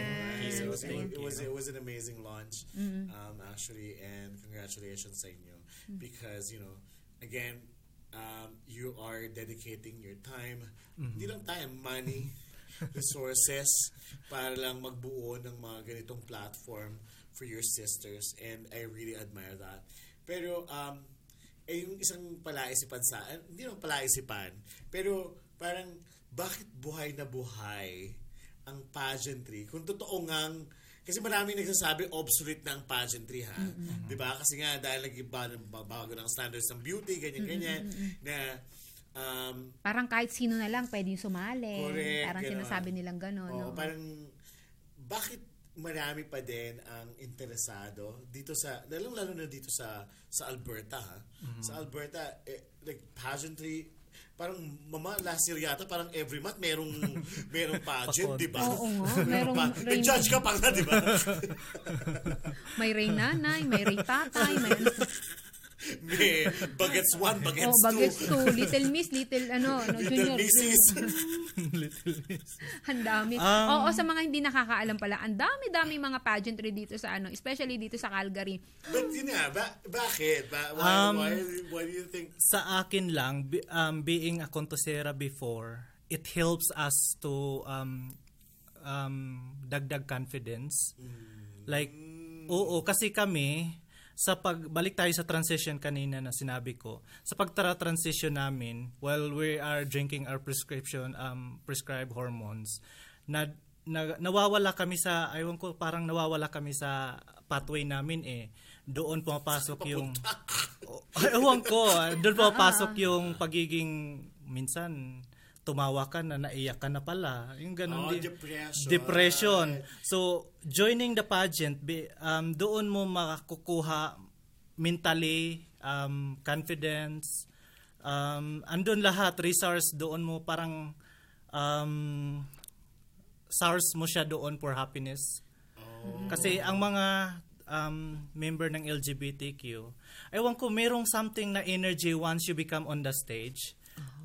Thank you. It was, it was an amazing launch, mm-hmm. um, actually, and congratulations sa inyo. Mm-hmm. Because, you know, again, um, you are dedicating your time, mm-hmm. hindi lang time, money, resources, para lang magbuo ng mga ganitong platform for your sisters. And I really admire that. Pero, um, eh, yung isang palaisipan sa, hindi lang palaisipan, pero parang, bakit buhay na buhay ang pageantry? Kung totoo ngang, kasi maraming nagsasabi obsolete na ang pageantry, ha? Mm-hmm. Diba? Kasi nga, dahil nag-iba, bago ng standards ng beauty, ganyan-ganyan, mm-hmm. na, um, parang kahit sino na lang pwedeng sumali. Correct. Parang gano. Sinasabi nilang gano'n. Oo, no? Parang, bakit marami pa din ang interesado dito sa, lalong-lalo na dito sa, sa Alberta, ha? Mm-hmm. Sa Alberta, eh, like, pageantry, parang mama last year yata parang every month merong merong pageant, di ba? Oo, oo, merong pa, may judge ka pa na, di ba? May rey nanay, may rey tatay, may may bagets one, bagets oh, two. Bagets two, little miss, little ano, ano junior. Little missis. Little miss. Ang dami. Um, Oo, sa mga hindi nakakaalam pala, ang dami-dami mga pageantry dito sa ano, especially dito sa Calgary. But yun nga, ba, bakit? Ba, why, um, why, why do you think? Sa akin lang, um, being a Kontesera before, it helps us to um, um, dagdag confidence. Mm. Like, oo, kasi kami, sa pagbalik tayo sa transition kanina na sinabi ko, sa pagtara-transition namin, while we are drinking our prescription, um, prescribed hormones, na, na, nawawala kami sa, aywan ko, parang nawawala kami sa pathway namin eh. Doon pumapasok yung, aywan ko, doon pumapasok yung pagiging, minsan, tumawa ka na, naiyak ka na pala. Yung ganun, oh, di, depression. depression. So, joining the pageant, um, doon mo makakukuha mentally, um, confidence, um, andun lahat, resource, doon mo parang um, source mo siya doon for happiness. Oh. Kasi ang mga um, member ng L G B T Q, ewan ko, merong something na energy once you become on the stage.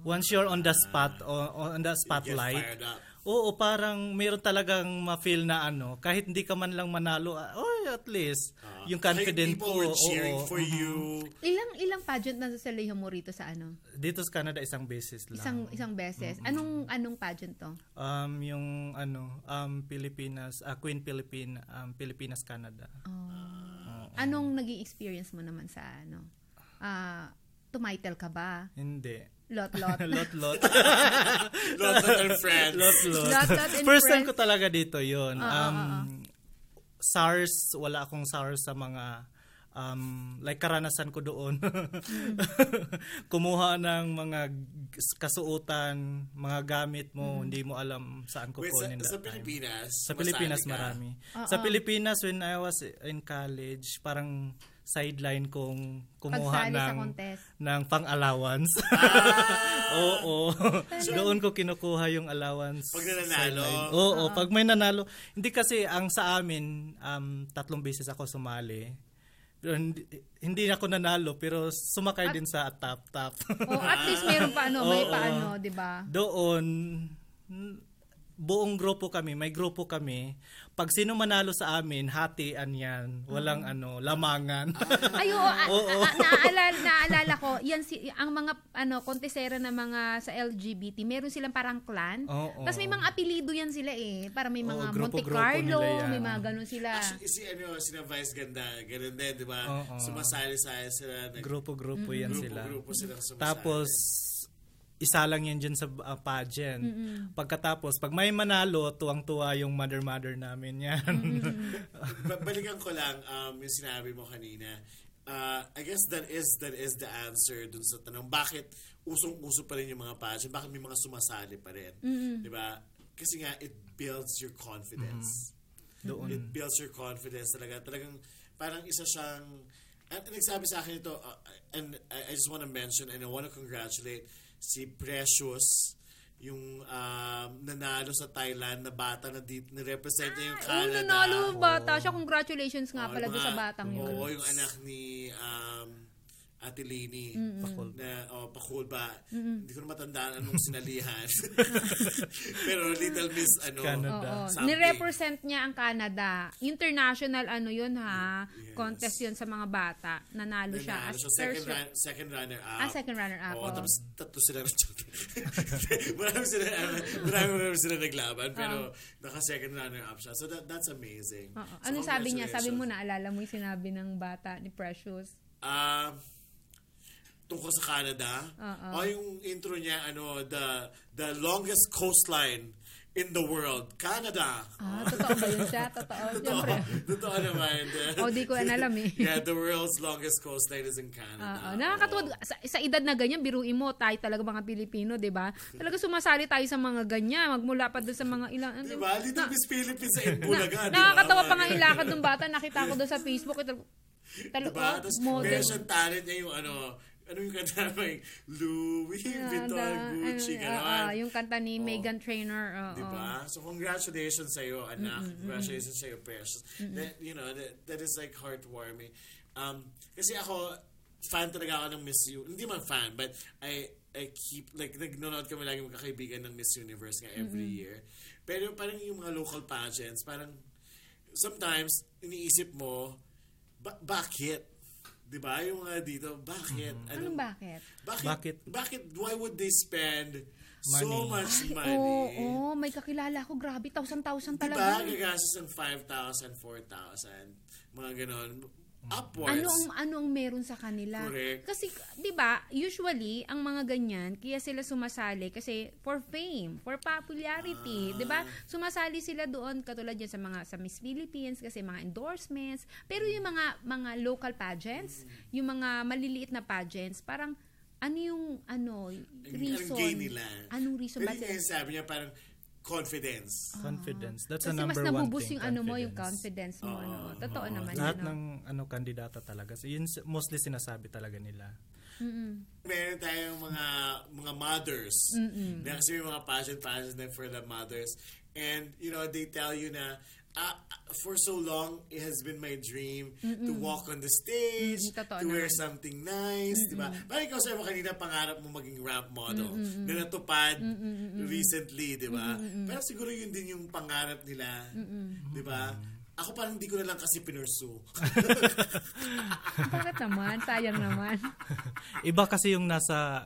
Once you're on the spot, on the spotlight, oo, parang meron talagang ma-feel na ano, kahit hindi ka man lang manalo, oh, at least, uh, yung confident ko. People were cheering oo, for uh-huh. you. Ilang ilang pageant na sasalihan mo rito sa ano? Dito sa Canada, isang beses lang. Isang isang beses. Mm-hmm. Anong anong pageant to? Um, yung ano, um, Pilipinas, uh, Queen Philippine, um, Pilipinas, Canada. Oh. Uh, anong naging experience mo naman sa ano? Ah, uh, tumitle ka ba? Hindi. Lot-lot. Lot-lot. Lot-lot and friends. Lot-lot. Lot-lot and First friends. time ko talaga dito yun. Uh, um, uh, uh. SARS, wala akong SARS sa mga, um, like karanasan ko doon. mm. Kumuha ng mga kasuotan, mga gamit mo, mm. hindi mo alam saan ko kunin. Sa, sa Pilipinas? Sa Pilipinas marami. Uh, uh. Sa Pilipinas, when I was in college, parang sideline kong kumuha ng, ng pang-allowance. Ah! Oo. So, doon ko kinukuha yung allowance. Pag nananalo? Oo, ah. pag may nanalo. Hindi kasi, ang sa amin, um, tatlong beses ako sumali. Hindi, hindi ako nanalo, pero sumakay at, din sa tap-tap. Oh, at least meron pa ano, may pa ano, di ba? Doon, buong grupo kami, may grupo kami. Pag sino manalo sa amin, hatian yan. Walang mm. ano, lamangan. Ay, oo. a- a- a- naaalala, naaalala ko, yan si, ang mga ano, kontesera na mga sa L G B T, meron silang parang clan. Oh, Tapos oh. may mga apelido yan sila eh. Para may mga oh, Monte Carlo, may mga ganun sila. Actually, si, ano, sina Vice Ganda, ganun din, di ba? Oh, oh. Sumasali sila. Grupo-grupo mm-hmm. yan grupo, sila. Grupo-grupo sila sumasali. Tapos, isa lang yan dyan sa uh, pageant. Mm-hmm. Pagkatapos, pag may manalo, tuwang-tuwa yung mother-mother namin yan. Mm-hmm. Balikan ko lang um, yung sinabi mo kanina. Uh, I guess that is that is the answer dun sa tanong. Bakit usong-uso pa rin yung mga pageant? Bakit may mga sumasali pa rin? Mm-hmm. Diba? Kasi nga, it builds your confidence. Mm-hmm. Doon. It builds your confidence talaga. Talagang parang isa siyang... At nagsabi sa akin ito, uh, and I, I just want to mention and I want to congratulate si Precious, yung uh, nanalo sa Thailand na bata na dito, nirepresent niya yung Canada. Yung nanalo ng bata siya. Congratulations nga oh, pala doon sa batang yun. Oo, oh, yung anak ni um, Ate Lini. Mm-hmm. Pakul. Na, oh, pakul ba? Mm-hmm. Hindi ko na matandaan anong sinalihan. Pero Little Miss ano, Canada. Oh, oh. Nirepresent niya ang Canada. International ano yun ha? Yes. Contest yun sa mga bata. Nanalo, nanalo siya. As so, second, run, second runner up. Ah, second runner up. Oo, oh, oh. Tapos tatlo sila na marami sila, marami, marami sila naglaban. Pero oh. naka-second runner up siya. So that, that's amazing. Oh, oh. So, ano sabi niya? Sabi mo na, alala mo yung sinabi ng bata ni Precious? Ah... Uh, tungkol sa Canada. O oh, yung intro niya, ano, the the longest coastline in the world, Canada. Ah, totoo ba yun siya? Totoo. Totoo, totoo naman. O, oh, di ko alam eh. Yeah, the world's longest coastline is in Canada. Uh-oh. Nakakatuwa. Oh. Sa, sa edad na ganyan, biruin mo, tayo talaga mga Pilipino, di ba? Talaga sumasali tayo sa mga ganyan, magmula pa doon sa mga ilang... Di ba? Little Miss Philippines sa Itbulaga. Nakakatawa pa nga ilakad ng bata. Nakita ko doon sa Facebook. Talaga, diba? Tapos meron siyang talent niya yung ano... Ano yung kanta ng Louis yeah, Vuitton, Gucci, gano'n? Uh, yung kanta ni oh. Meghan Trainor. Oh, diba? So, congratulations sa'yo, anak. Mm-hmm. Congratulations sa'yo, Precious. Mm-hmm. That, you know, that, that is like heartwarming. Um, kasi ako, fan talaga ako ng Miss U. Hindi man fan, but I I keep, like, nag-nonood kami lagi magkakaibigan ng Miss Universe nga every mm-hmm. year. Pero parang yung mga local pageants, parang sometimes, iniisip mo, ba- bakit? Diba? Yung mga dito, bakit? Mm-hmm. Anong bakit? bakit? Bakit? Bakit? Why would they spend money. so much Ay, money? Oo, oh, oh, may kakilala ko. Grabe, one thousand, one thousand talaga. Diba? Gagastos ng five thousand, four thousand, mga ganon. Upwards. Ano ang, ano ang meron sa kanila? Correct. Kasi, diba, usually, ang mga ganyan, kaya sila sumasali kasi for fame, for popularity. Ah. Diba? Sumasali sila doon, katulad yan sa mga sa Miss Philippines, kasi mga endorsements. Pero yung mga mga local pageants, mm. yung mga maliliit na pageants, parang, ano yung, ano, reason? Ang gay nila. Anong reason? Pero yung sabi niya, parang, confidence. Uh, confidence. That's a number one thing. Kasi mas nabubus yung ano mo, yung confidence mo. Uh, ano. Totoo uh, naman. Lahat ano. ng ano kandidata talaga. So, yun mostly sinasabi talaga nila. Mm-hmm. Meron tayong mga mga mothers. Mm-hmm. Na kasi may mga pageant-pageant na for the mothers. And, you know, they tell you na, uh, for so long, it has been my dream mm-hmm. to walk on the stage, mm-hmm. to wear naman. something nice. Mm-hmm. Diba? Parang ikaw sabi mo kanina, pangarap mo maging ramp model mm-hmm. na natupad mm-hmm. recently, diba? Mm-hmm. Pero siguro yun din yung pangarap nila, mm-hmm. diba? Ako parang hindi ko na lang kasi pinursu. Bakit naman? Sayang naman. Iba kasi yung nasa...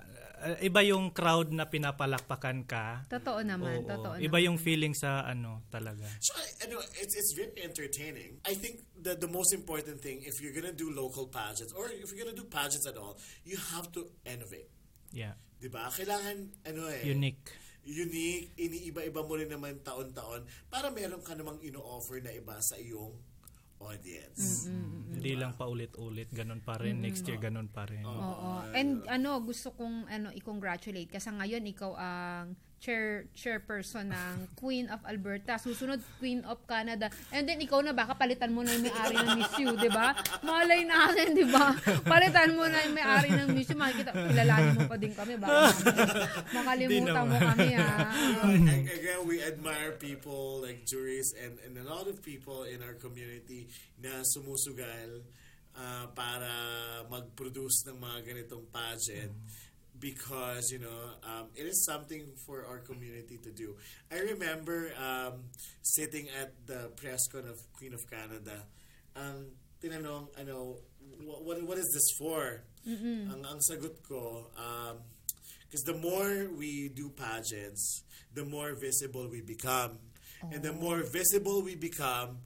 Iba yung crowd na pinapalakpakan ka. Totoo naman, oo, totoo iba naman. Iba yung feeling sa ano talaga. So, ano, it's, it's really entertaining. I think that the most important thing, if you're gonna do local pageants, or if you're gonna do pageants at all, you have to innovate. Yeah. Diba? Kailangan, ano eh. Unique. Unique, iniiba-iba mo rin naman taon-taon para meron ka namang ino-offer na iba sa iyong audience. Mm-hmm. Mm-hmm. Hindi lang paulit-ulit, ganun pa rin. Mm-hmm. Next year, ganun pa rin. Oo. Oh. And ano, gusto kong ano, i-congratulate kasi ngayon ikaw ang chair chairperson ng Queen of Alberta. Susunod, Queen of Canada. And then, ikaw na baka palitan mo na yung may-ari ng Miss U, di ba? Malay natin, di ba? Palitan mo na yung may-ari ng Miss U. Makikita, kilalanin mo pa din kami. Baka makalimutan mo kami, ha? Again, we admire people like Juris and, and a lot of people in our community na sumusugal uh, para mag-produce ng mga ganitong pageant. Mm. Because, you know, um, it is something for our community to do. I remember um, sitting at the press con of Queen of Canada. Ang tinanong, ano, what what is this for? Mm-hmm. Ang ang sagot ko, um, because the more we do pageants, the more visible we become, oh. and the more visible we become,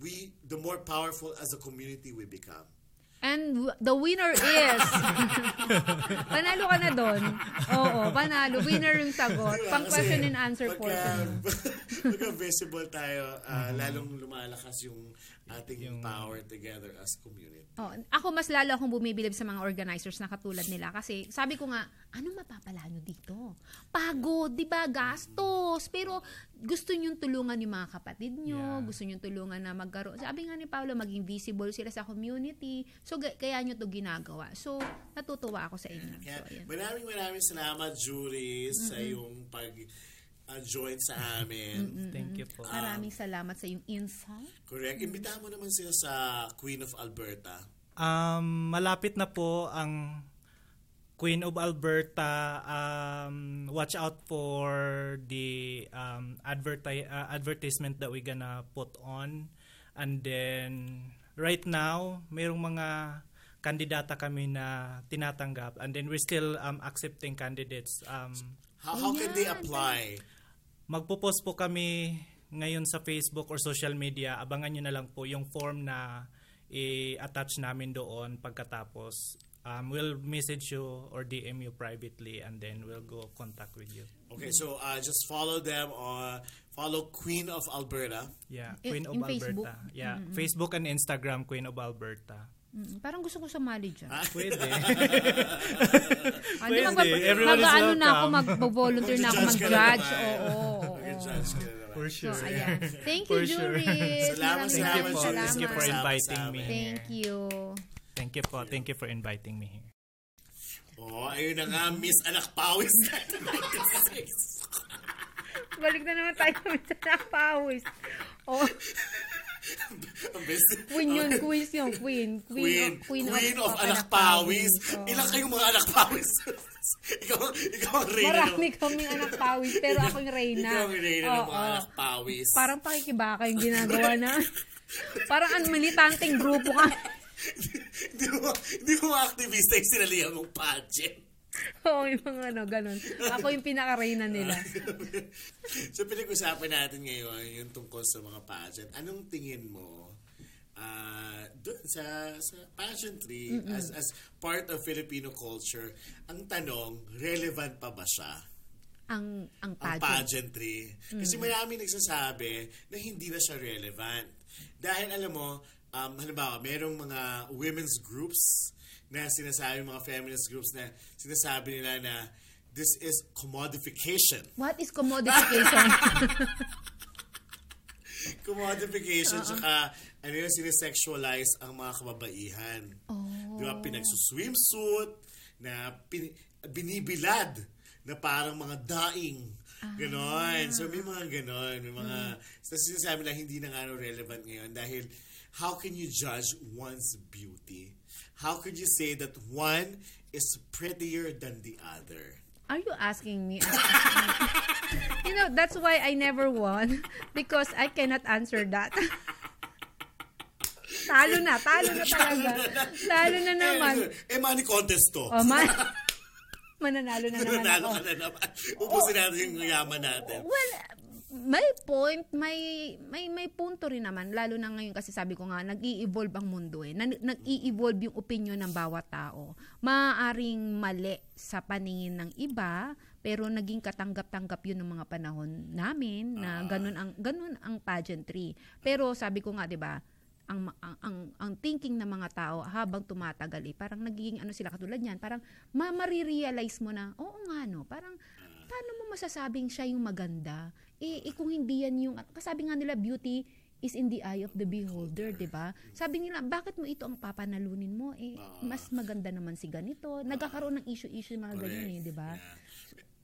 we the more powerful as a community we become. And the winner is... panalo ka na doon. Oo, panalo. Winner yung sagot. Pang question and answer po. Pagka visible tayo, uh, lalong lumalakas yung ating yung power together as community. Oh, ako mas lalo akong bumibilib sa mga organizers na katulad nila kasi sabi ko nga, anong mapapala nyo dito? Pagod, di ba? Gastos. Pero gusto nyo tulungan yung mga kapatid nyo, yeah. gusto nyo tulungan na magkaroon. Sabi nga ni Paolo, maging visible sila sa community. So, kaya nyo to ginagawa. So, natutuwa ako sa inyo. Yeah. So, ayan. Maraming maraming salamat, Juris, mm-hmm. sa iyong pag... Uh, join sa amin. Mm-mm. Thank you po. Um, Maraming salamat sa yung insight. Correct. Imbitahan mo naman sila sa Queen of Alberta. Um, malapit na po ang Queen of Alberta. Um, watch out for the um, adverti- uh, advertisement that we gonna put on. And then, right now, mayroong mga kandidata kami na tinatanggap. And then, we're still um, accepting candidates. Um How, how can they apply? Magpo-post po kami ngayon sa Facebook or social media. Abangan nyo na lang po yung form na i-attach namin doon pagkatapos. Um, we'll message you or D M you privately and then we'll go contact with you. Okay, so uh, just follow them or follow Queen of Alberta. Yeah, Queen in, of in Alberta. Facebook. Yeah, mm-hmm. Facebook and Instagram, Queen of Alberta. Mm, parang gusto ko sumali dyan. Ah, pwede. Ano, magpa- everyone mag- is ano na ako, mag-volunteer na ako, mag-judge. Oo. Mag-judge ka na. For sure. So, ayan. Thank you, Juris. Salamat, salamat, Juris. Thank you for inviting me. Thank you. Thank you po. Thank you for inviting me here. Oh, ayun na nga, Miss Anak Pawis. Balik na naman tayo, Miss Anak Pawis. Oh. Queen yun, quiz yun, queen. Queen, queen, queen, queen of, of Anak Pawis. Oh. Ilang kayong mga Anak Pawis? ikaw, ikaw ang reyna. Marami no? kaming Anak Pawis, pero ako yung reyna. Ikaw ang reyna oh, ng mga oh. Anak Pawis. Parang pakikibaka yung ginagawa na. Parang ang militanteng grupo ka. Hindi mo, hindi mo ma-activista yung sinalihan mong pageant. Oo, yung mga ano, ganun. Ako yung pinaka-reyna nila. So, pinag-usapan natin ngayon yung tungkol sa mga pageant. Anong tingin mo uh, dun sa, sa pageantry mm-hmm. as as part of Filipino culture? Ang tanong, relevant pa ba siya? Ang, ang, pageant. ang pageantry. Kasi mm. marami nagsasabi na hindi na siya relevant. Dahil alam mo, um, halimbawa, merong mga women's groups na sinasabi mga feminist groups na sinasabi nila na this is commodification. What is commodification? commodification uh-huh. Tsaka ano yun, sinisexualize ang mga kababaihan. Oh. Di ba? Pinagsuswimsuit na pin- binibilad na parang mga daing. Ganon. Ah. So may mga ganon. May mga hmm. so, sinasabi na hindi na nga relevant ngayon dahil how can you judge one's beauty? How could you say that one is prettier than the other? Are you asking me? You know, that's why I never won because I cannot answer that. Talo na, talo na talaga. Talo na naman. Eh, money contest to. Oh, man. Mananalo na naman. Mananalo ka na naman. Ubusin natin yung yaman natin. Well, may point, may may may punto rin naman lalo na ngayon kasi sabi ko nga nag-i-evolve ang mundo eh. Nag-i-evolve yung opinion ng bawat tao. Maaaring mali sa paningin ng iba pero naging katanggap-tanggap yun ng mga panahon namin na ganun ang ganun ang pageantry. Pero sabi ko nga 'di ba, ang ang ang, ang thinking ng mga tao habang tumatagal eh, parang nagiging ano sila katulad niyan, parang ma-realize mo na oo nga no, parang paano mo masasabing siya yung maganda? Eh, eh kung hindi yan yung... Kasabi nga nila, beauty is in the eye of the beholder, di ba? Sabi nila, bakit mo ito ang papanalunin mo? Eh, mas maganda naman si ganito. Nagkakaroon ng issue-issue mga ganyan eh, di ba? Yeah.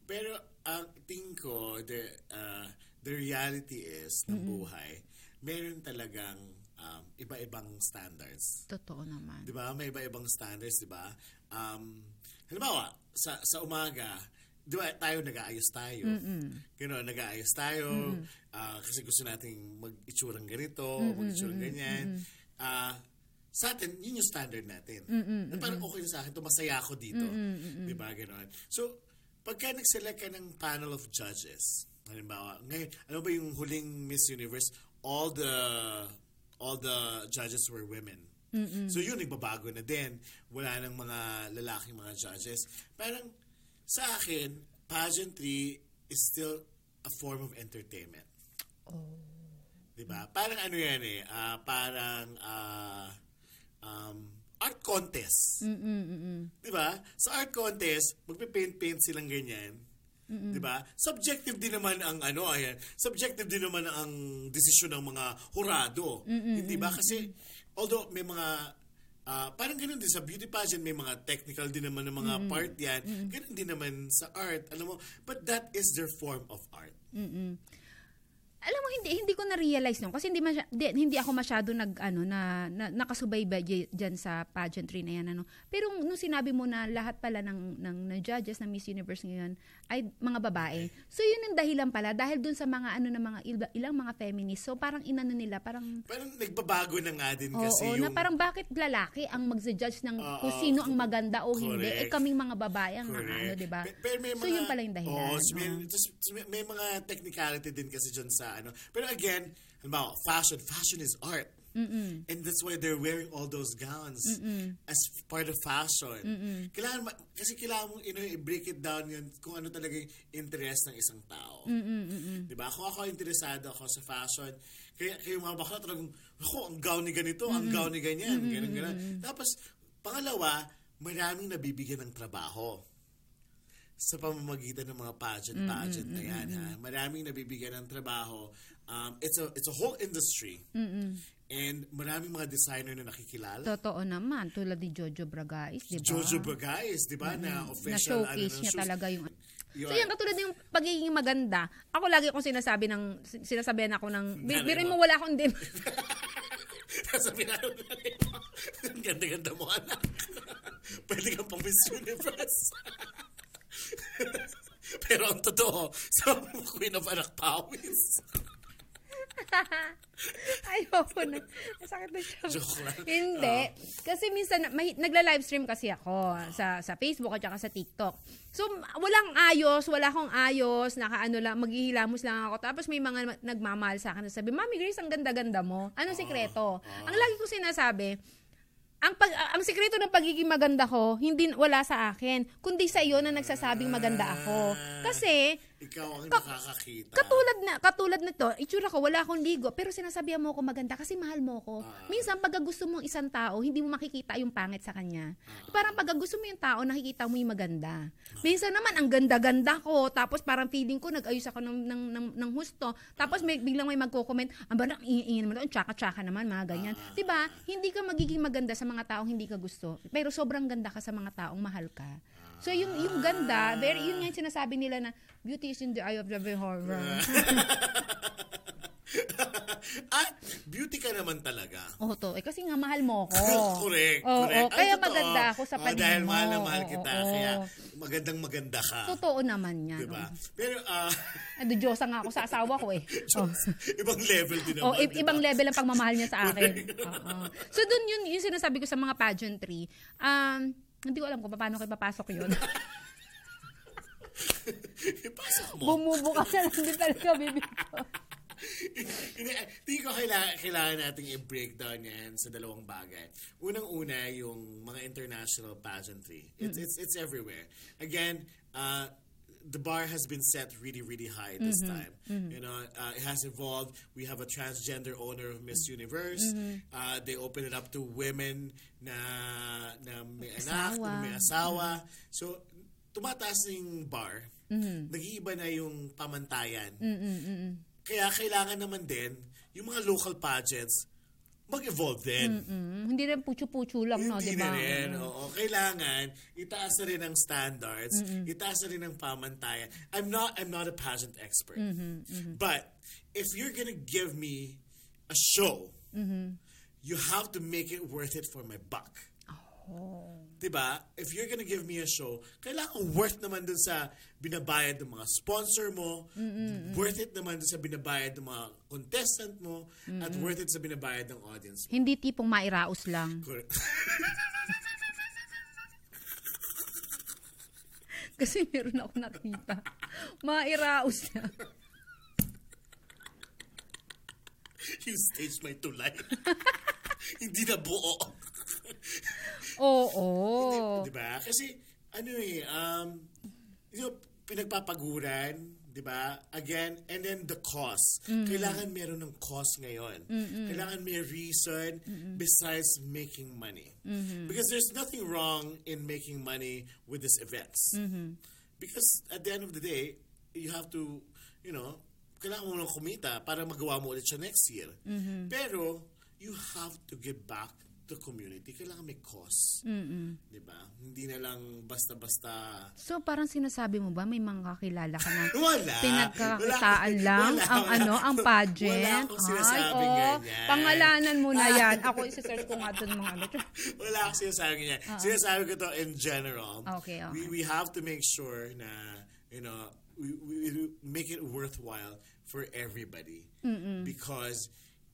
Pero, ang uh, tingin ko, the, uh, the reality is, ng mm-hmm. buhay, meron talagang um, iba-ibang standards. Totoo naman. Di ba? May iba-ibang standards, di ba? Um, halimbawa, sa, sa umaga, di ba, tayo, nag-aayos tayo. Mm-mm. Gano'n, nag-aayos tayo. Uh, kasi gusto nating mag-itsurang ganito, mm-mm, mag-itsurang mm-mm, ganyan. Uh, sa atin, yun yung standard natin. Mm-mm, parang okay na sa akin, tumasaya ako dito. Di ba, gano'n? So, pagka nag-select ka ng panel of judges, halimbawa, ngayon, ano ba yung huling Miss Universe? All the all the judges were women. Mm-mm. So yun, nagbabago na din. Wala nang mga lalaking mga judges. Parang sa akin, pageantry is still a form of entertainment. Oh. Diba? Parang ano yan eh, uh, parang uh, um, art contest. Mm-mm-mm. Diba? Sa art contest, magpipaint-paint silang ganyan. Mm-mm. Diba? Subjective din naman ang ano, ayan. Subjective din naman ang desisyon ng mga hurado. Mm-mm. Hindi ba? Kasi, although may mga, uh, parang ganun din sa beauty pageant, may mga technical din naman ng mga Mm-mm. part yan. Mm-mm. Ganun din naman sa art. Alam mo, but that is their form of art. Mm-mm. Alam mo, hindi hindi ko na-realize noon kasi hindi masya, di, hindi ako masyado nag ano na, na nakasubaybay diyan sa pageantry na yan ano. Pero nung sinabi mo na lahat pala ng ng, ng judges ng Miss Universe ngayon ay mga babae. So yun ang dahilan pala dahil doon sa mga ano na mga il, ilang mga feminist. So parang inano nila, parang parang nagbabago na nga din kasi oo, yung na parang bakit lalaki ang magse-judge ng uh, kung sino ang maganda o correct. Hindi eh kaming mga babae ang ano, 'di ba? So yun pala yung dahilan. Oh, so may, oh. So may, may mga technicality din kasi diyan sa ano. Pero again, halimbawa, fashion, fashion is art. Mm-mm. And that's why they're wearing all those gowns Mm-mm. as part of fashion. Mm-mm. Kailangan, kasi kailangan mong you know, i-break it down yun kung ano talaga yung interest ng isang tao. Mm-mm. Diba? Kung ako interesado ako sa fashion, kaya, kaya yung mga bakla talagang, ako, ang gown ni ganito, Mm-mm. ang gown ni ganyan, ganyan, ganyan. Tapos, pangalawa, maraming nabibigyan ng trabaho sa pamamagitan ng mga pageant-pageant mm-hmm. na yan. Ha? Maraming nabibigyan ng trabaho. Um, it's a it's a whole industry. Mm-hmm. And maraming mga designer na nakikilala. Totoo naman. Tulad ni Jojo Braga, di ba? Jojo Braga, di ba? Mm-hmm. Na official. Na showcase ano, niya shows. Talaga yung... You're... So yan, katulad yung pagiging maganda. Ako lagi akong sinasabi ng... Sinasabihan ako ng... Birin mo, wala akong din. Sasabihan ako na rin mo. Ganda-ganda mo, anak. Pwede kang pang Miss Universe. Pero ang totoo, sa Queen of Anak Pawis. Ayoko na. Masakit na siya. Joke lang. Hindi. Uh, kasi minsan, may, nagla-livestream kasi ako uh, sa sa Facebook at saka sa TikTok. So, walang ayos, wala akong ayos, nakaano lang, maghihilamos lang ako. Tapos may mga nagmamahal sa akin na sabi, Mommy Grace, ang ganda-ganda mo. Anong sikreto? Uh, uh, ang lagi ko sinasabi, Ang pag ang sikreto ng pagiging maganda ko, hindi wala sa akin, kundi sa iyo na nagsasabing maganda ako. Kasi ikaw ang ka- nakakakita. Katulad na katulad nito, itsura ko wala akong ligo, pero sinasabihan mo ako maganda kasi mahal mo ako. Uh, Minsan pag gusto mo isang tao, hindi mo makikita yung pangit sa kanya. Uh, parang pag gusto mo yung tao, nakikita mo yung maganda. Minsan naman ang ganda-ganda ko, tapos parang feeling ko nag-ayos ako ng ng ng, ng husto. Tapos may biglang may magko-comment, ang banang iingin naman, tsaka-tsaka naman mga ganyan. Uh, 'Di ba? Hindi ka magiging maganda sa mga taong hindi ka gusto, pero sobrang ganda ka sa mga taong mahal ka. So yung yung ganda, very yun nga yung sinasabi nila na beauty is in the eye of the beholder. At beauty ka naman talaga. Oo, to. Eh kasi nga mahal mo ako. Correct, oh, correct. Oh, kaya totoo, maganda ako sa paningin mo. Oh, dahil mahal na mahal kita, oh, oh, oh. Kaya magandang maganda ka. Totoo naman yan. Diba? Oh. Pero, ah... Uh, ano, Diyosa nga ako sa asawa ko eh. Oh. Ibang level din naman. Oh, i- diba? Ibang level ang pagmamahal niya sa akin. Uh-huh. So dun yun, yung sinasabi ko sa mga pageantry, um, hindi ko alam kung paano kayo papasok yun. Ipasok mo. Bumubukas na lang din talaga, baby ko. Hindi ko kailangan, kailangan natin i-breakdown yan sa dalawang bagay. Unang-una, yung mga international pageantry. It's mm-hmm. it's, it's everywhere. Again, uh, the bar has been set really, really high this mm-hmm. time. Mm-hmm. You know, uh, it has evolved. We have a transgender owner of Miss Universe. Mm-hmm. Uh, they open it up to women na, na may anak, na may asawa. Mm-hmm. So, tumataas yung bar. Mm-hmm. Nag-iiba na yung pamantayan. Mm-hmm. Kaya kailangan naman din yung mga local pageants mag-evolve din. Mm-mm. Hindi rin puchu-puchu lang, no? Hindi diba? Na rin. Oo. Kailangan itaas na rin ang standards, mm-mm. itaas na rin ang pamantayan. I'm not I'm not a pageant expert. Mm-hmm, mm-hmm. But if you're gonna give me a show, mm-hmm. you have to make it worth it for my buck. Oh. Diba? If you're gonna give me a show, kailangan worth naman dun sa binabayad ng mga sponsor mo, mm-mm, worth it naman dun sa binabayad ng mga contestant mo, mm-mm, at worth it sa binabayad ng audience mo. Hindi tipong mairaos lang. Correct. Kasi meron ako nakita. Mairaos lang. You staged my tulay. Hindi na buo. Oo. Di, di ba? Kasi, ano eh, um, you know, pinagpapaguran, di ba? Again, and then the cause. Mm-hmm. Kailangan meron ng cause ngayon. Mm-hmm. Kailangan may reason mm-hmm. besides making money. Mm-hmm. Because there's nothing wrong in making money with these events. Mm-hmm. Because at the end of the day, you have to, you know, kailangan mo lang kumita para magawa mo ulit siya next year. Mm-hmm. Pero, you have to give back to community. Kailangan may cause. Mm-hmm. Diba? Hindi na lang basta-basta. So, parang sinasabi mo ba, may mga kakilala ka na wala, pinagkakitaan wala, lang wala, ang wala, ano, ang pageant? Wala akong sinasabi oh, ganyan. Pangalanan mo na yan. Ako, isa-search ko nga doon mga ano. Wala akong sinasabi ganyan. Uh-huh. Sinasabi ko to in general. Okay, okay. We, we have to make sure na, you know, We, we make it worthwhile for everybody. Mm-mm. Because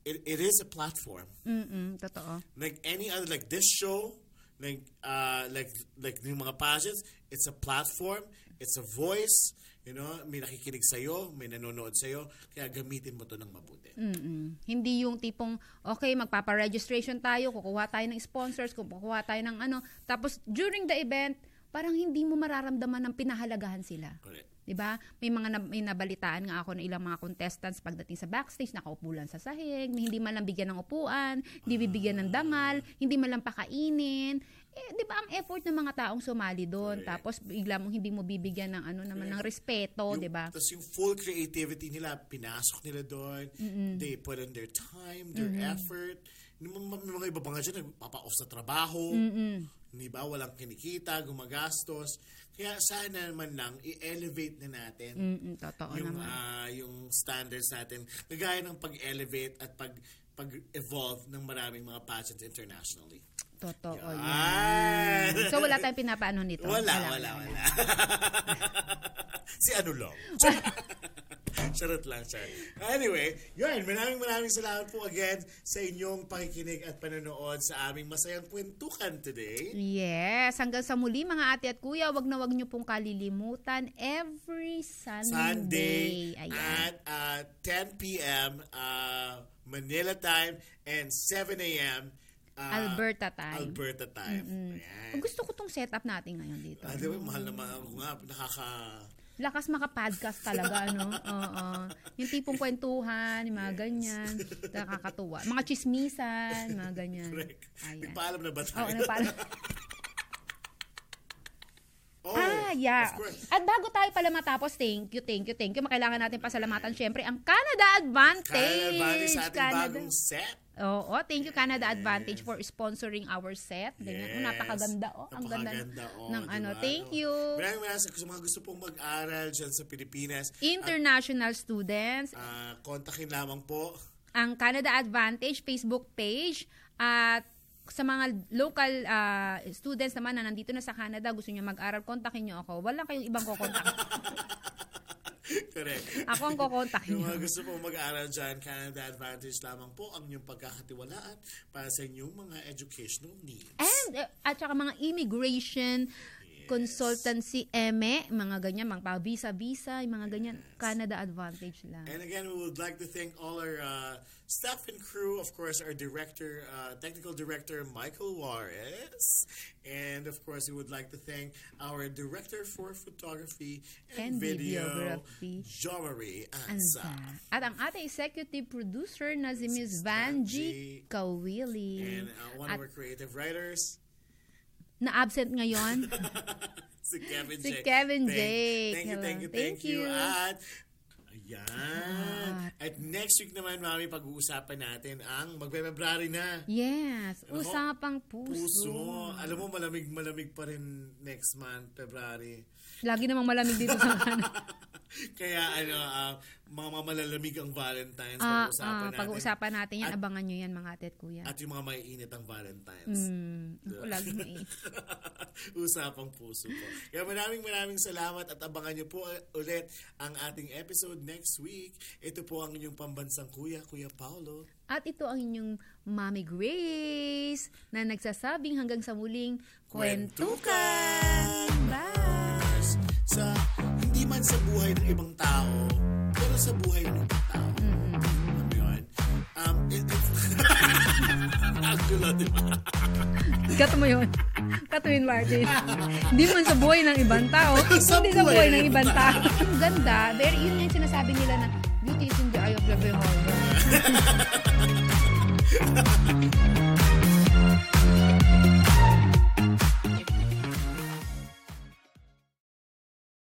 it, it is a platform. Mm-mm, totoo. Like any other, like this show, like uh, like like yung mga pageants, it's a platform, it's a voice. You know, may nakikinig sa'yo, may nanonood sa'yo, kaya gamitin mo to ng mabuti. Mm-mm. Hindi yung tipong, okay, magpapa-registration tayo, kukuha tayo ng sponsors, kukuha tayo ng ano, tapos during the event, parang hindi mo mararamdaman ng pinahalagahan sila. Correct. Diba? May mga na, may nabalitaan nga ako na ilang mga contestants pagdating sa backstage, nakaupo lang sa sahig, hindi man lang bigyan ng upuan, hindi bibigyan ng dangal, hindi man lang pakainin. Eh, diba ang effort ng mga taong sumali doon, right. Tapos bigla mong hindi mo bibigyan ng ano naman right. ng respeto, diba? Tapos yung full creativity nila, pinasok nila doon, mm-hmm. they put in their time, their mm-hmm. effort. Yung mga iba pa nga dyan, nagpapa-off sa trabaho, mm-hmm. diba? Walang kinikita, gumagastos. Kaya sana naman lang, i-elevate na natin mm-hmm. Totoo yung, naman. Uh, yung standards natin, nagaya ng pag-elevate at pag, pag-evolve ng maraming mga pageants internationally. Totoo yan. yan. So wala tayong pinapaano nito? Wala, wala, wala. wala. Si ano lang? Charot lang, charot. Anyway, yun, maraming maraming salamat po again sa inyong pakikinig at panonood sa aming masayang kwentuhan today. Yes, hanggang sa muli mga ate at kuya, wag na wag niyo pong kalilimutan every Sunday, Sunday at uh, ten p.m. Uh, Manila time and seven a.m. Uh, Alberta time. Alberta time. Mm-hmm. Gusto ko tong setup natin ngayon dito. Ah, diba, mahal na mahal ko nga. Nakaka... Lakas maka-podcast talaga, ano? Oo. Yung tipong kwentuhan, yung mga yes. ganyan. Nakakatuwa. Mga chismisan, mga ganyan. Correct. Ayan. Nagpaalam na ba tayo? Oo, nagpaalam. Oh, ah, yeah. At bago tayo pala matapos, thank you, thank you, thank you. Makailangan natin pasalamatan, syempre, ang Canada Advantage. Canada Advantage sa ating Canada. Bagong set. Oo, oh, thank you Canada Advantage yes. for sponsoring our set. Ganyan, yes. oh, napakaganda oh. Ang napakaganda, ganda oh, ng diba? ano. Thank you. Maraming maraming sa mga gusto pong mag-aral dyan sa Pilipinas. International At, students. Uh, kontakin lamang po. Ang Canada Advantage Facebook page at sa mga local uh, students naman na nandito na sa Canada, gusto nyo mag-aral, kontakin nyo ako. Wala kayong ibang kukontakin. Correct. Ako ang kukontakin nyo. Yung mga gusto po mag-aral dyan, Canada Advantage lamang po ang inyong pagkakatiwalaan para sa inyong mga educational needs. And, at saka mga immigration, yes. consultancy, M E, mga ganyan, mga pabisa-bisa, mga ganyan, yes. Canada Advantage lang. And again, we would like to thank all our uh, staff and crew, of course, our director, uh, technical director, Michael Juarez. And, of course, we would like to thank our director for photography and, and video, Jowary Anza. At ang ating executive producer na si Miss Vanjie Kawili. And uh, one At of our creative writers. Na-absent ngayon. si Kevin si J. Si Kevin J. Thank you, thank you, thank you. At... Ayan. Ah. At next week naman, mami, pag-uusapan natin ang magbe-February na. Yes. Ano usapang puso. Puso. Alam mo, malamig-malamig pa rin next month, February. Lagi namang malamig dito sa ano. Kaya ano, uh, mga malalamig ang Valentine's. Ah, pag-uusapan ah, natin. Pag-uusapan natin yan. At, abangan nyo yan, mga ate at kuya. At yung mga maiinit ang Valentine's. Mm, so, lagi maiinit. Usapang puso po. Kaya maraming maraming salamat at abangan nyo po ulit ang ating episode next week. Ito po ang inyong pambansang kuya, Kuya Paolo. At ito ang inyong Mommy Grace na nagsasabing hanggang sa muling kwentukan. Bye! Sa, hindi man sa buhay ng ibang tao, pero sa buhay ng ibang tao. Mm-hmm. Um, it, it's... Ikato mo yun. Katuin, Martin. Hindi man sa buhay ng ibang tao. Hindi sa buhay ng ibang tao. Ang ganda. Pero yun yung sinasabi nila na beauty is in the eye of the beholder.